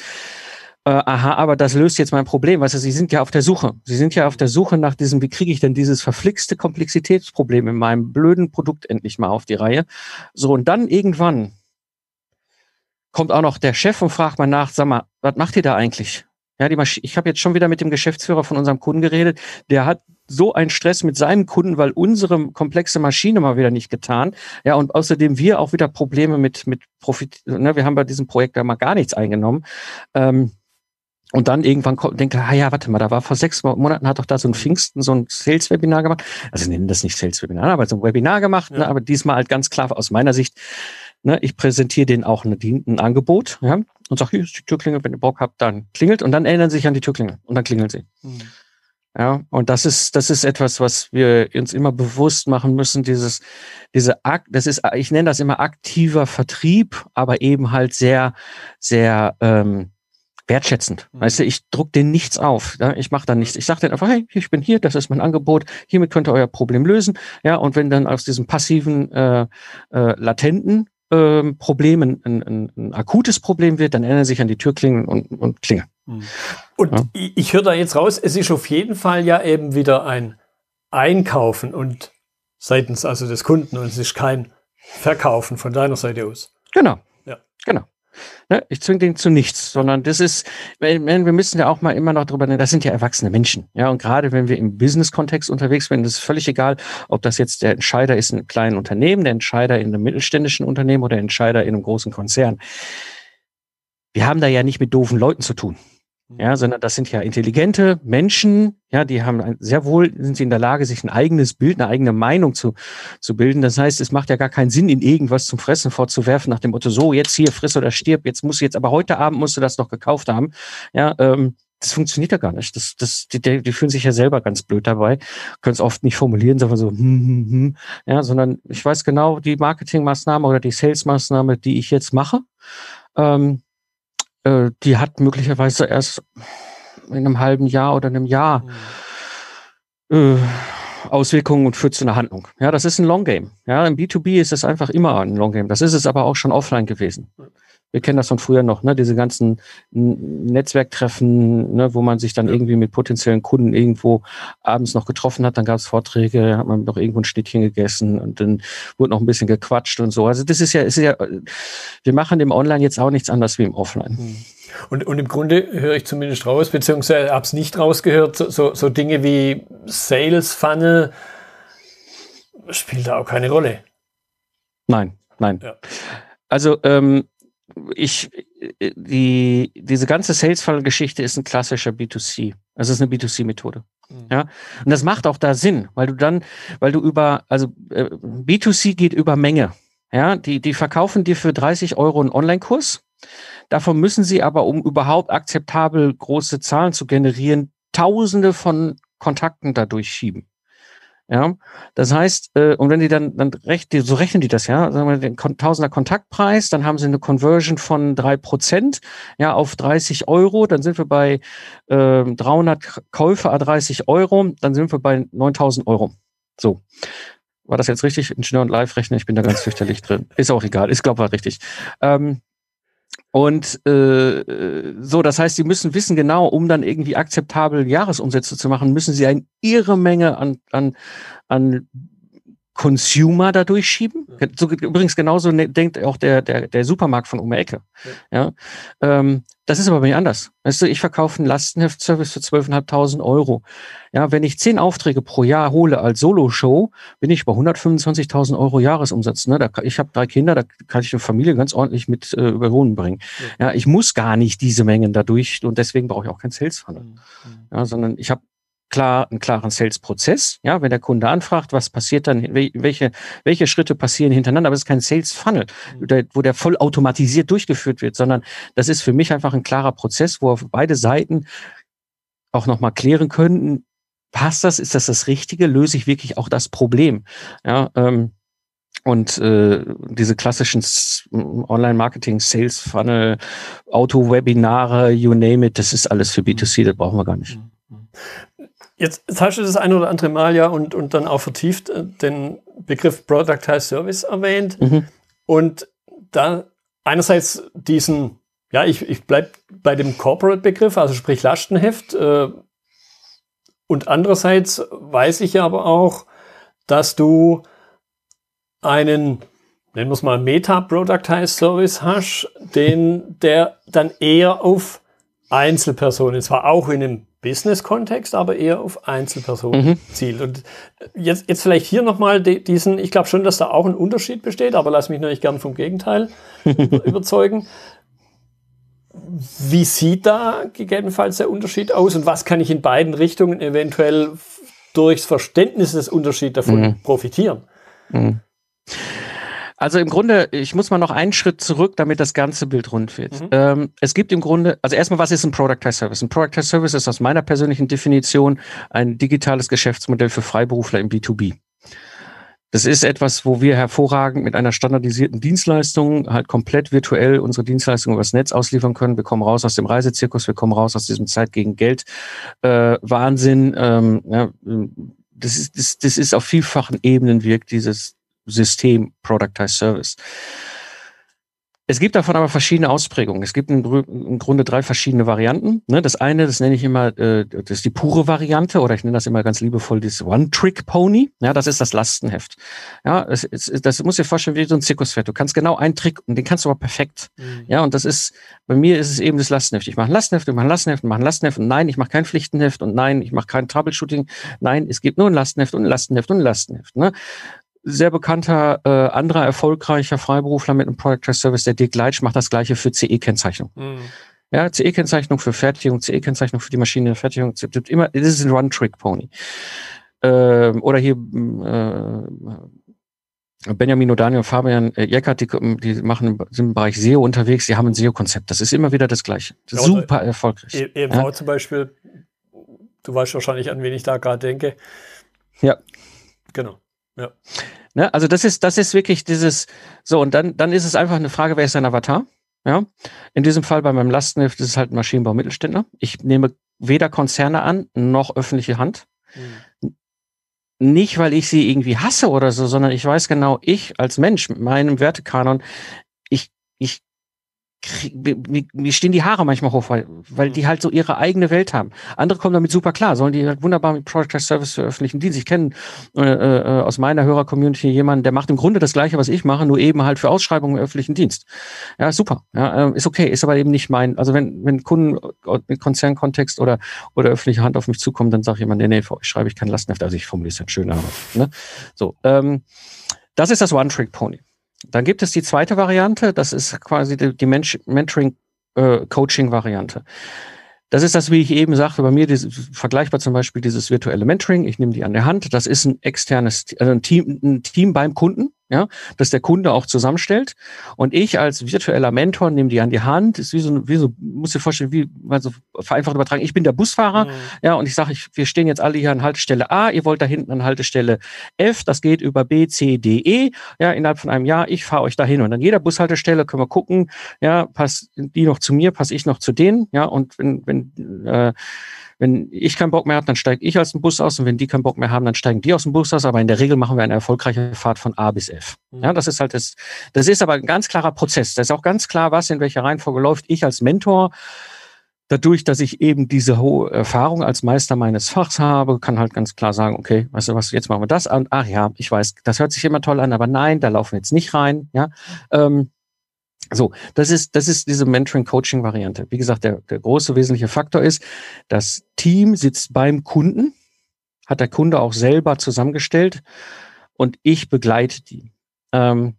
Aha, aber das löst jetzt mein Problem. Weißt du, sie sind ja auf der Suche. Sie sind ja auf der Suche nach diesem, wie kriege ich denn dieses verflixte Komplexitätsproblem in meinem blöden Produkt endlich mal auf die Reihe. So, und dann irgendwann kommt auch noch der Chef und fragt mal nach, sag mal, was macht ihr da eigentlich? Ja, ich habe jetzt schon wieder mit dem Geschäftsführer von unserem Kunden geredet, der hat so einen Stress mit seinem Kunden, weil unsere komplexe Maschine mal wieder nicht getan. Ja, und außerdem wir auch wieder Probleme mit Profit, ne, wir haben bei diesem Projekt da mal gar nichts eingenommen. Und dann irgendwann denke ich, warte mal, da war vor 6 Monaten, hat doch da so ein Pfingsten so ein Sales-Webinar gemacht. Also nennen das nicht Sales-Webinar, aber so ein Webinar gemacht, ja. Ne, aber diesmal halt ganz klar aus meiner Sicht, ne, ich präsentiere denen auch ein Angebot, ja, und sage, hier ist die Türklingel, wenn ihr Bock habt, dann klingelt. Und dann erinnern sie sich an die Türklingel und dann klingeln sie. Mhm. Ja, und das ist etwas, was wir uns immer bewusst machen müssen, ich nenne das immer aktiver Vertrieb, aber eben halt sehr, sehr, wertschätzend. Weißt du, ich druck denen nichts auf. Ja? Ich mache da nichts. Ich sage denen einfach, hey, ich bin hier, das ist mein Angebot, hiermit könnt ihr euer Problem lösen. Ja, und wenn dann aus diesem passiven, latenten Problemen ein akutes Problem wird, dann erinnern sich an die Türklingeln und klingeln. Und ja? Ich höre da jetzt raus, es ist auf jeden Fall ja eben wieder ein Einkaufen und seitens also des Kunden und es ist kein Verkaufen von deiner Seite aus. Genau. Ja. Genau. Ne, ich zwinge den zu nichts, sondern das ist, wir müssen ja auch mal immer noch drüber reden, das sind ja erwachsene Menschen, ja, und gerade wenn wir im Business-Kontext unterwegs sind, ist es völlig egal, ob das jetzt der Entscheider ist in einem kleinen Unternehmen, der Entscheider in einem mittelständischen Unternehmen oder der Entscheider in einem großen Konzern. Wir haben da ja nicht mit doofen Leuten zu tun, ja, sondern das sind ja intelligente Menschen, ja, die haben sind sie in der Lage, sich ein eigenes Bild, eine eigene Meinung zu bilden. Das heißt, es macht ja gar keinen Sinn, ihnen irgendwas zum Fressen vorzuwerfen nach dem Motto, so, jetzt hier, friss oder stirb, aber heute Abend musst du das noch gekauft haben. Ja, das funktioniert ja gar nicht. Die fühlen sich ja selber ganz blöd dabei, können es oft nicht formulieren, sondern so, ja, sondern ich weiß genau, die Marketingmaßnahme oder die Salesmaßnahme, die ich jetzt mache, die hat möglicherweise erst in einem halben Jahr oder einem Jahr Auswirkungen und führt zu einer Handlung. Ja, das ist ein Long Game. Ja, im B2B ist es einfach immer ein Long Game. Das ist es aber auch schon offline gewesen. Wir kennen das von früher noch, ne? Diese ganzen Netzwerktreffen, ne? Wo man sich dann irgendwie mit potenziellen Kunden irgendwo abends noch getroffen hat. Dann gab es Vorträge, hat man noch irgendwo ein Schnittchen gegessen und dann wurde noch ein bisschen gequatscht und so. Also das ist ja, wir machen im Online jetzt auch nichts anderes wie im Offline. Mhm. Und im Grunde höre ich zumindest raus, beziehungsweise habe es nicht rausgehört, so Dinge wie Sales Funnel spielt da auch keine Rolle. Nein. Ja. Also diese ganze Sales-Funnel-Geschichte ist ein klassischer B2C. Also es ist eine B2C-Methode. Mhm. Ja? Und das macht auch da Sinn, weil B2C geht über Menge. Ja? Die verkaufen dir für 30 Euro einen Online-Kurs. Davon müssen sie aber, um überhaupt akzeptabel große Zahlen zu generieren, Tausende von Kontakten dadurch schieben. Ja, das heißt, und wenn die dann so rechnen die das, ja, sagen wir den Tausender Kontaktpreis, dann haben sie eine Conversion von 3%, ja, auf 30 Euro, dann sind wir bei 300 Käufe à 30 Euro, dann sind wir bei 9.000 Euro. So. War das jetzt richtig? Ingenieur und Live-Rechner, ich bin da ganz fürchterlich drin. Ist auch egal, ich glaube, war richtig. Das heißt, sie müssen wissen genau, um dann irgendwie akzeptabel Jahresumsätze zu machen, müssen sie eine irre Menge an Consumer dadurch schieben. Ja. So, übrigens genauso denkt auch der Supermarkt von um die Ecke. Ja. Ja. Das ist aber bei mir anders. Weißt du, ich verkaufe einen Lastenheft-Service für 12.500 Euro. Ja, wenn ich 10 Aufträge pro Jahr hole als Solo-Show, bin ich bei 125.000 Euro Jahresumsatz. Ne? Ich habe 3 Kinder, da kann ich eine Familie ganz ordentlich mit über Wohnen bringen. Ja. Ja, ich muss gar nicht diese Mengen dadurch und deswegen brauche ich auch keinen Sales-Funnel. Mhm. Ja, sondern ich habe einen klaren Sales-Prozess. Ja, wenn der Kunde anfragt, was passiert dann, welche Schritte passieren hintereinander, aber es ist kein Sales-Funnel, wo der voll automatisiert durchgeführt wird, sondern das ist für mich einfach ein klarer Prozess, wo auf beide Seiten auch nochmal klären können, passt das, ist das das Richtige, löse ich wirklich auch das Problem? Ja, diese klassischen Online-Marketing, Sales-Funnel, Auto-Webinare, you name it, das ist alles für B2C, das brauchen wir gar nicht. Jetzt hast du das ein oder andere Mal ja und dann auch vertieft den Begriff Productized Service erwähnt. Mhm. Und da einerseits diesen, ja, ich bleibe bei dem Corporate-Begriff, also sprich Lastenheft. Und andererseits weiß ich ja aber auch, dass du einen, nennen wir es mal, Meta-Productized Service hast, der dann eher auf Einzelpersonen, zwar auch in einem Business-Kontext, aber eher auf Einzelpersonen zielt. Und jetzt vielleicht hier nochmal diesen, ich glaube schon, dass da auch ein Unterschied besteht, aber lass mich natürlich gern vom Gegenteil überzeugen. Wie sieht da gegebenenfalls der Unterschied aus und was kann ich in beiden Richtungen eventuell durchs Verständnis des Unterschieds davon profitieren? Mhm. Also im Grunde, ich muss mal noch einen Schritt zurück, damit das ganze Bild rund wird. Mhm. Es gibt im Grunde, also erstmal, was ist ein Productized Service? Ein Productized Service ist aus meiner persönlichen Definition ein digitales Geschäftsmodell für Freiberufler im B2B. Das ist etwas, wo wir hervorragend mit einer standardisierten Dienstleistung halt komplett virtuell unsere Dienstleistung übers Netz ausliefern können. Wir kommen raus aus dem Reisezirkus, wir kommen raus aus diesem Zeit gegen Geld Wahnsinn. Das ist auf vielfachen Ebenen wirkt dieses System Productized Service. Es gibt davon aber verschiedene Ausprägungen. Es gibt im Grunde 3 verschiedene Varianten. Das eine, das nenne ich immer, das ist die pure Variante, oder ich nenne das immer ganz liebevoll, das One-Trick-Pony. Ja, das ist das Lastenheft. Ja, das musst du dir vorstellen wie so ein Zirkuspferd. Du kannst genau einen Trick und den kannst du aber perfekt. Mhm. Ja, und das ist, bei mir ist es eben das Lastenheft. Ich mache ein Lastenheft, ich mache ein Lastenheft, ich mache ein Lastenheft und nein, ich mache kein Pflichtenheft und nein, ich mache kein Troubleshooting. Nein, es gibt nur ein Lastenheft und ein Lastenheft und ein Lastenheft. Ne? Sehr bekannter, anderer erfolgreicher Freiberufler mit einem Productized Service, der Dirk Leitsch, macht das Gleiche für CE-Kennzeichnung. Mhm. Ja, CE-Kennzeichnung für Fertigung, CE-Kennzeichnung für die Maschine der Fertigung. Immer, das ist ein One-Trick-Pony. Oder hier Benjamin O'Daniel und Fabian Jeckert, die sind im Bereich SEO unterwegs, die haben ein SEO-Konzept. Das ist immer wieder das Gleiche. Das ist super erfolgreich. EMV zum Beispiel, du weißt wahrscheinlich, an wen ich da gerade denke. Ja. Genau. Ja. Ne, also das ist wirklich dieses, so, und dann ist es einfach eine Frage, wer ist sein Avatar? Ja. In diesem Fall bei meinem Lastenheft ist es halt ein Maschinenbau-Mittelständler. Ich nehme weder Konzerne an, noch öffentliche Hand. Mhm. Nicht, weil ich sie irgendwie hasse oder so, sondern ich weiß genau, ich als Mensch mit meinem Wertekanon, ich mir stehen die Haare manchmal hoch, weil die halt so ihre eigene Welt haben. Andere kommen damit super klar, sollen die halt wunderbar mit Productized Service veröffentlichen, die sich kennen. Aus meiner Hörer-Community jemand, der macht im Grunde das Gleiche, was ich mache, nur eben halt für Ausschreibungen im öffentlichen Dienst. Ja, super. Ja, ist okay, ist aber eben nicht mein. Also wenn Kunden mit Konzernkontext oder öffentliche Hand auf mich zukommen, dann sage ich immer, nee, für euch schreibe ich kein Lastenheft. Also ich formuliere es dann schön, aber ne? So, das ist das One-Trick-Pony. Dann gibt es die zweite Variante, das ist quasi die Mentoring-Coaching-Variante. Das ist das, wie ich eben sagte, bei mir vergleichbar zum Beispiel dieses virtuelle Mentoring. Ich nehme die an der Hand. Das ist ein externes, also ein Team beim Kunden, ja, das der Kunde auch zusammenstellt. Und ich als virtueller Mentor nehme die an die Hand. Ist wie so, musst du dir vorstellen, wie man so vereinfacht übertragen. Ich bin der Busfahrer, ja, und ich sage, wir stehen jetzt alle hier an Haltestelle A. Ihr wollt da hinten an Haltestelle F. Das geht über B, C, D, E. Ja, innerhalb von einem Jahr. Ich fahre euch dahin und an jeder Bushaltestelle können wir gucken. Ja, passt die noch zu mir, passe ich noch zu denen. Ja, und wenn ich keinen Bock mehr habe, dann steige ich aus dem Bus aus und wenn die keinen Bock mehr haben, dann steigen die aus dem Bus aus, aber in der Regel machen wir eine erfolgreiche Fahrt von A bis F. Ja, das ist halt das ist aber ein ganz klarer Prozess. Da ist auch ganz klar, was in welcher Reihenfolge läuft. Ich als Mentor, dadurch, dass ich eben diese hohe Erfahrung als Meister meines Fachs habe, kann halt ganz klar sagen, okay, weißt du was, jetzt machen wir das an. Ach ja, ich weiß, das hört sich immer toll an, aber nein, da laufen wir jetzt nicht rein. Ja, so, das ist diese Mentoring-Coaching-Variante. Wie gesagt, der große wesentliche Faktor ist, das Team sitzt beim Kunden, hat der Kunde auch selber zusammengestellt und ich begleite die. Und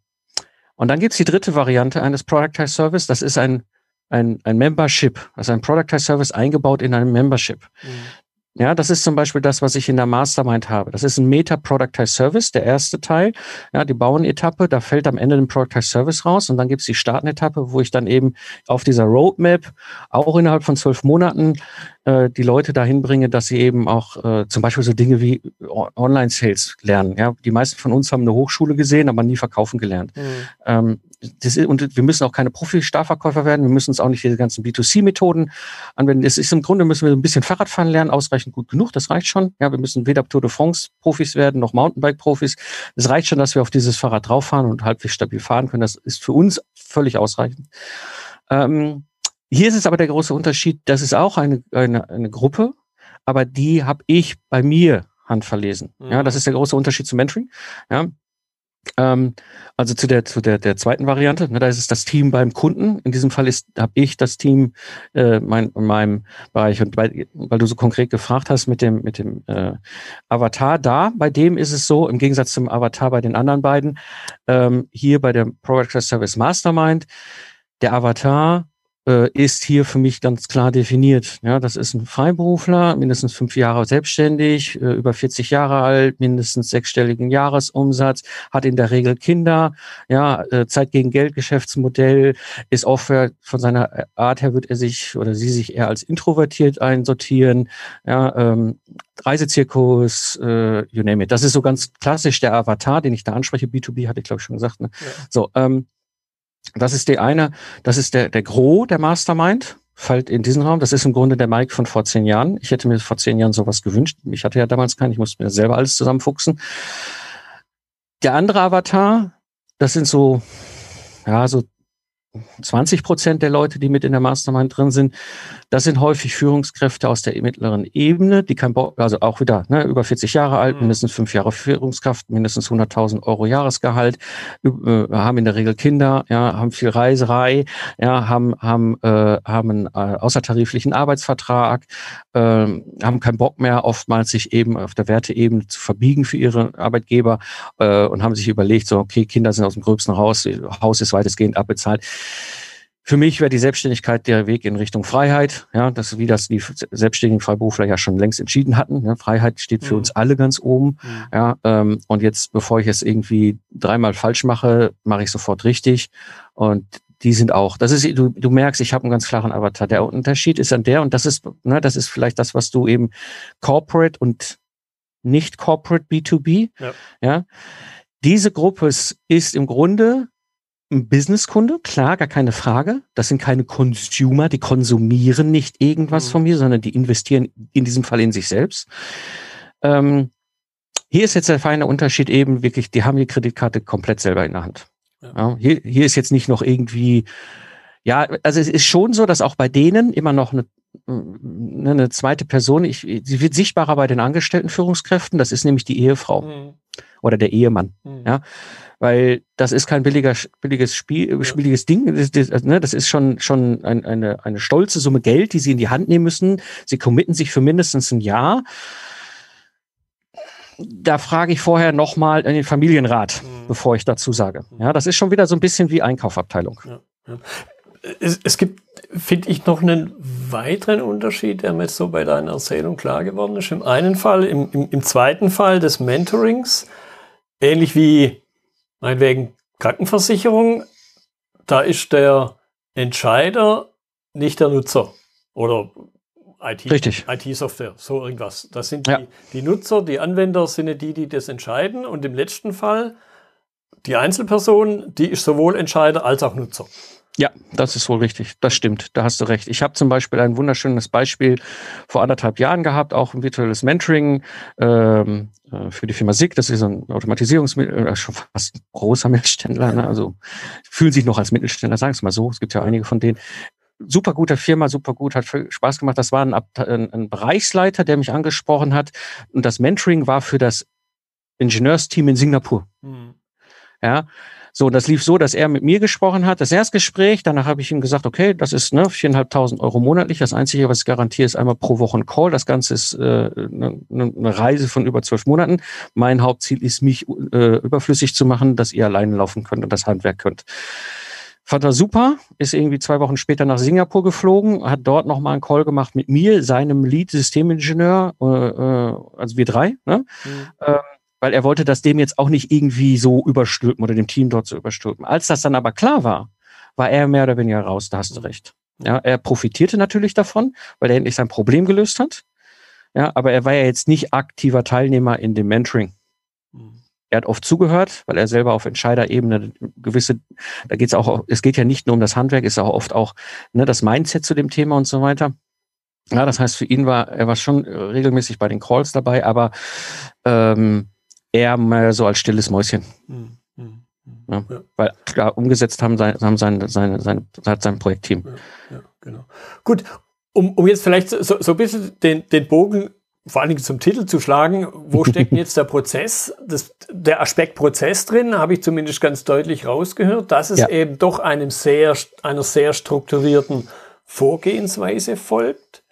dann gibt es die dritte Variante eines Productized Service, das ist ein Membership, also ein Productized Service eingebaut in einem Membership. Ja, das ist zum Beispiel das, was ich in der Mastermind habe. Das ist ein Meta-Productized Service, der erste Teil. Ja, die Bauen-Etappe, da fällt am Ende ein Productized Service raus und dann gibt's die Starten-Etappe, wo ich dann eben auf dieser Roadmap auch innerhalb von 12 Monaten die Leute dahin bringe, dass sie eben auch zum Beispiel so Dinge wie Online-Sales lernen. Ja, die meisten von uns haben eine Hochschule gesehen, aber nie verkaufen gelernt. Und wir müssen auch keine Profi-Starverkäufer werden, wir müssen uns auch nicht diese ganzen B2C-Methoden anwenden. Es ist im Grunde, müssen wir so ein bisschen Fahrradfahren lernen, ausreichend gut genug, das reicht schon. Ja, wir müssen weder Tour de France-Profis werden, noch Mountainbike-Profis. Es reicht schon, dass wir auf dieses Fahrrad drauffahren und halbwegs stabil fahren können. Das ist für uns völlig ausreichend. Hier ist es aber der große Unterschied, das ist auch eine Gruppe, aber die habe ich bei mir handverlesen. Ja, das ist der große Unterschied zum Mentoring. Ja. Also zu der zweiten Variante, ne, da ist es das Team beim Kunden. In diesem Fall habe ich das Team in meinem Bereich. Und weil du so konkret gefragt hast mit dem Avatar da, bei dem ist es so, im Gegensatz zum Avatar bei den anderen beiden, hier bei der Productized Service Mastermind, der Avatar ist hier für mich ganz klar definiert. Ja, das ist ein Freiberufler, mindestens 5 Jahre selbstständig, über 40 Jahre alt, mindestens 6-stelligen Jahresumsatz, hat in der Regel Kinder, ja, Zeit gegen Geld Geschäftsmodell, ist offen, von seiner Art her wird er sich oder sie sich eher als introvertiert einsortieren, ja, Reisezirkus, you name it. Das ist so ganz klassisch der Avatar, den ich da anspreche. B2B hatte ich glaube ich schon gesagt, ne? Ja. So, das ist der eine, das ist der Gros, der Mastermind, fällt in diesen Raum. Das ist im Grunde der Mike von vor 10 Jahren. Ich hätte mir vor 10 Jahren sowas gewünscht. Ich hatte ja damals keinen, ich musste mir selber alles zusammenfuchsen. Der andere Avatar, das sind so, ja, so 20% der Leute, die mit in der Mastermind drin sind, das sind häufig Führungskräfte aus der mittleren Ebene, die kein Bock, also auch wieder, ne, über 40 Jahre alt, mindestens 5 Jahre Führungskraft, mindestens 100.000 Euro Jahresgehalt, haben in der Regel Kinder, ja, haben viel Reiserei, ja, haben einen außertariflichen Arbeitsvertrag, haben keinen Bock mehr, oftmals sich eben auf der Werteebene zu verbiegen für ihre Arbeitgeber und haben sich überlegt, so, okay, Kinder sind aus dem Gröbsten raus, Haus ist weitestgehend abbezahlt. Für mich wäre die Selbstständigkeit der Weg in Richtung Freiheit, ja, das, wie das die selbstständigen Freiberufler ja schon längst entschieden hatten. Ne? Freiheit steht für uns alle ganz oben. Ja, und jetzt, bevor ich es irgendwie 3-mal falsch mache, mache ich sofort richtig. Und die sind auch, das ist, du merkst, ich habe einen ganz klaren Avatar. Der Unterschied ist an der, und das ist, ne, das ist vielleicht das, was du eben Corporate und nicht Corporate B2B, ja? Diese Gruppe ist im Grunde ein Businesskunde, klar, gar keine Frage. Das sind keine Consumer, die konsumieren nicht irgendwas von mir, sondern die investieren in diesem Fall in sich selbst. Hier ist jetzt der feine Unterschied eben wirklich, die haben die Kreditkarte komplett selber in der Hand. Ja. Ja, hier ist jetzt nicht noch irgendwie Ja, also es ist schon so, dass auch bei denen immer noch eine zweite Person, sie wird sichtbarer bei den angestellten Führungskräften, das ist nämlich die Ehefrau oder der Ehemann, ja, weil das ist kein billiges Ding, das ist schon eine stolze Summe Geld, die sie in die Hand nehmen müssen, sie committen sich für mindestens ein Jahr. Da frage ich vorher nochmal in den Familienrat, bevor ich dazu sage. Ja, das ist schon wieder so ein bisschen wie Einkaufabteilung. Ja, ja. Es gibt, finde ich, noch einen weiteren Unterschied, der mir jetzt so bei deiner Erzählung klar geworden ist. Im einen Fall, im zweiten Fall des Mentorings, ähnlich wie meinetwegen Krankenversicherung, da ist der Entscheider nicht der Nutzer oder IT-Software, so irgendwas. Das sind die Nutzer, die Anwender sind ja die das entscheiden. Und im letzten Fall, die Einzelperson, die ist sowohl Entscheider als auch Nutzer. Ja, das ist wohl richtig. Das stimmt. Da hast du recht. Ich habe zum Beispiel ein wunderschönes Beispiel vor 1,5 Jahren gehabt, auch ein virtuelles Mentoring für die Firma SIG. Das ist ein Automatisierungsmittel, schon fast ein großer Mittelständler. Ne? Also fühlen sich noch als Mittelständler, sagen es mal so. Es gibt ja einige von denen. Super guter Firma, super gut, hat Spaß gemacht. Das war ein Bereichsleiter, der mich angesprochen hat. Und das Mentoring war für das Ingenieursteam in Singapur. Ja, so, das lief so, dass er mit mir gesprochen hat, das Erstgespräch. Danach habe ich ihm gesagt, okay, das ist 4.500 € monatlich. Das Einzige, was ich garantiere, ist einmal pro Woche ein Call. Das Ganze ist eine Reise von über 12 Monaten. Mein Hauptziel ist, mich überflüssig zu machen, dass ihr alleine laufen könnt und das Handwerk könnt. Fand er super, ist irgendwie 2 Wochen später nach Singapur geflogen, hat dort nochmal einen Call gemacht mit mir, seinem Lead-Systemingenieur, also wir drei, ne? Weil er wollte das dem jetzt auch nicht irgendwie so überstülpen oder dem Team dort so überstülpen. Als das dann aber klar war, war er mehr oder weniger raus, da hast du recht. Ja, er profitierte natürlich davon, weil er endlich sein Problem gelöst hat, ja, aber er war ja jetzt nicht aktiver Teilnehmer in dem Mentoring. Er hat oft zugehört, weil er selber auf Entscheiderebene da geht es auch, es geht ja nicht nur um das Handwerk, ist auch oft auch das Mindset zu dem Thema und so weiter. Ja, das heißt, für ihn er war schon regelmäßig bei den Calls dabei, aber eher mal so als stilles Mäuschen. Ja, weil klar, umgesetzt hat sein Projektteam. Ja, genau. Gut, um jetzt vielleicht so ein bisschen den Bogen vor allen Dingen zum Titel zu schlagen, wo steckt jetzt der Prozess, der Aspekt Prozess drin, habe ich zumindest ganz deutlich rausgehört, dass es eben doch einer sehr strukturierten Vorgehensweise folgt,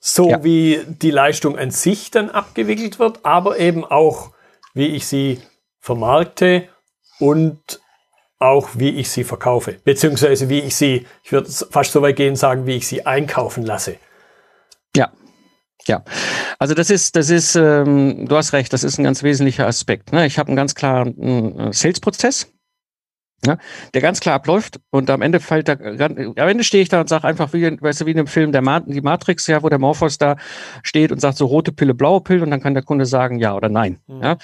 so wie die Leistung an sich dann abgewickelt wird, aber eben auch, wie ich sie vermarkte und auch, wie ich sie verkaufe, beziehungsweise wie ich sie, ich würde fast so weit gehen sagen, wie ich sie einkaufen lasse. Ja. Ja, also das ist, du hast recht, das ist ein ganz wesentlicher Aspekt. Ne? Ich habe einen ganz klaren Sales-Prozess, ne? Der ganz klar abläuft und am Ende stehe ich da und sage einfach, wie in dem Film die Matrix, ja, wo der Morpheus da steht und sagt so rote Pille, blaue Pille und dann kann der Kunde sagen ja oder nein. Ja?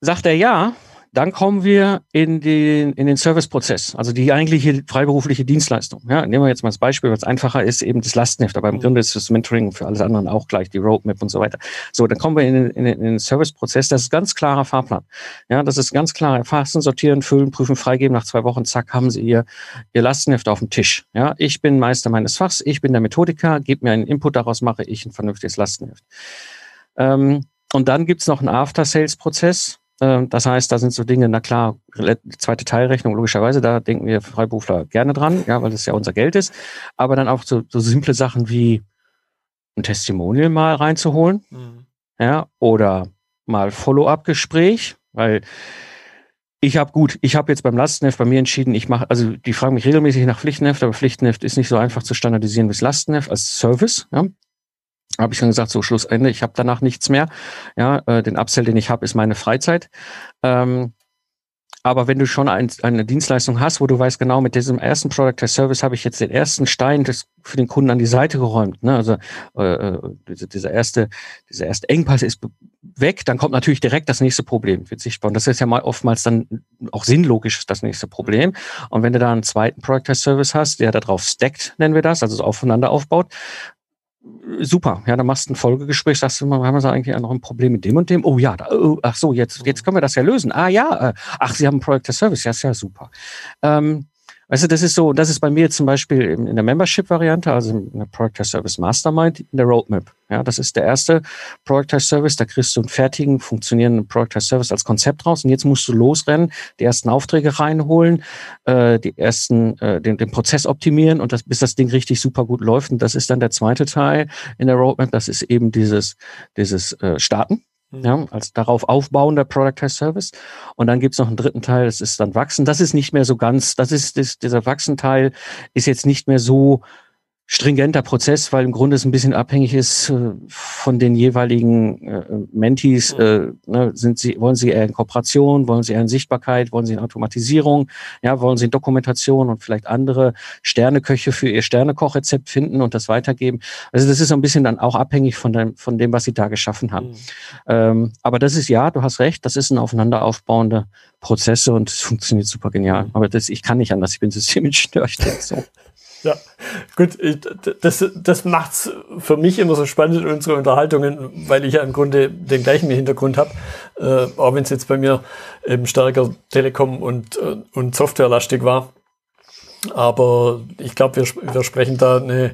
Sagt er ja, dann kommen wir in den Serviceprozess, also die eigentliche freiberufliche Dienstleistung. Ja, nehmen wir jetzt mal das Beispiel, was einfacher ist, eben das Lastenheft, aber im Grunde ist das Mentoring für alles andere auch gleich, die Roadmap und so weiter. So, dann kommen wir in den Serviceprozess, das ist ganz klarer Fahrplan. Ja, das ist ganz klar, erfassen, sortieren, füllen, prüfen, freigeben, nach 2 Wochen, zack, haben Sie Ihr Lastenheft auf dem Tisch. Ja, ich bin Meister meines Fachs, ich bin der Methodiker, gebt mir einen Input, daraus mache ich ein vernünftiges Lastenheft. Und dann gibt's noch einen After-Sales-Prozess. Das heißt, da sind so Dinge, na klar, zweite Teilrechnung, logischerweise, da denken wir Freiberufler gerne dran, ja, weil das ja unser Geld ist. Aber dann auch so simple Sachen wie ein Testimonial mal reinzuholen, ja, oder mal Follow-up-Gespräch, weil ich habe jetzt beim Lastenheft bei mir entschieden, also die fragen mich regelmäßig nach Pflichtenheft, aber Pflichtenheft ist nicht so einfach zu standardisieren wie das Lastenheft als Service, ja. Habe ich dann gesagt, so Schlussende, ich habe danach nichts mehr. Ja, den Upsell, den ich habe, ist meine Freizeit. Aber wenn du schon eine Dienstleistung hast, wo du weißt, genau mit diesem ersten Productized Service habe ich jetzt den ersten Stein für den Kunden an die Seite geräumt. Ne? Also dieser erste Engpass ist weg, dann kommt natürlich direkt das nächste Problem, wird sichtbar. Und das ist ja mal oftmals dann auch sinnlogisch das nächste Problem. Und wenn du da einen zweiten Productized Service hast, der da drauf stackt, nennen wir das, also so aufeinander aufbaut, super, ja, dann machst du ein Folgegespräch, sagst du, haben wir da eigentlich noch ein Problem mit dem und dem? Oh ja, ach so, jetzt können wir das ja lösen. Ah ja, ach, Sie haben ein Productized Service, ja, ist ja super. Weißt du, das ist so, das ist bei mir zum Beispiel in der Membership-Variante, also in der Productized Service Mastermind, in der Roadmap. Ja, das ist der erste Productized Service, da kriegst du einen fertigen, funktionierenden Productized Service als Konzept raus und jetzt musst du losrennen, die ersten Aufträge reinholen, den Prozess optimieren und das, bis das Ding richtig super gut läuft. Und das ist dann der zweite Teil in der Roadmap, das ist eben dieses Starten. Ja, als darauf aufbauender Productized Service. Und dann gibt's noch einen dritten Teil, das ist dann Wachsen. Das ist nicht mehr so ganz, dieser Wachsenteil ist jetzt nicht mehr so stringenter Prozess, weil im Grunde es ein bisschen abhängig ist von den jeweiligen Mentees. Ne, wollen sie eher in Kooperation, wollen sie eher in Sichtbarkeit, wollen sie in Automatisierung, ja, wollen sie in Dokumentation und vielleicht andere Sterneköche für ihr Sternekochrezept finden und das weitergeben. Also das ist so ein bisschen dann auch abhängig von dem, was sie da geschaffen haben. Aber das ist, ja, du hast recht, das ist ein aufeinander aufbauender Prozesse und es funktioniert super genial. Aber ich kann nicht anders, ich bin Systemingenieur, ich denke so. Ja, gut, das macht's für mich immer so spannend in unseren Unterhaltungen, weil ich ja im Grunde den gleichen Hintergrund habe, auch wenn es jetzt bei mir eben stärker Telekom und Softwarelastig war. Aber ich glaube, wir sprechen da eine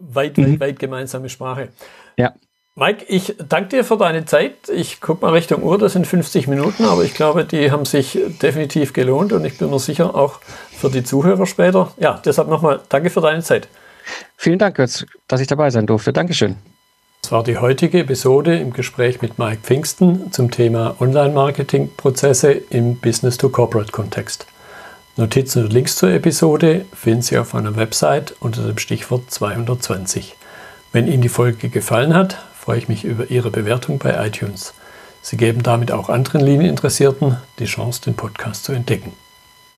weit gemeinsame Sprache. Ja. Mike, ich danke dir für deine Zeit. Ich gucke mal Richtung Uhr, das sind 50 Minuten, aber ich glaube, die haben sich definitiv gelohnt und ich bin mir sicher, auch für die Zuhörer später. Ja, deshalb nochmal danke für deine Zeit. Vielen Dank, Götz, dass ich dabei sein durfte. Dankeschön. Das war die heutige Episode im Gespräch mit Mike Pfingsten zum Thema Online-Marketing-Prozesse im Business-to-Corporate-Kontext. Notizen und Links zur Episode finden Sie auf meiner Website unter dem Stichwort 220. Wenn Ihnen die Folge gefallen hat, freue ich mich über Ihre Bewertung bei iTunes. Sie geben damit auch anderen Linieninteressierten die Chance, den Podcast zu entdecken.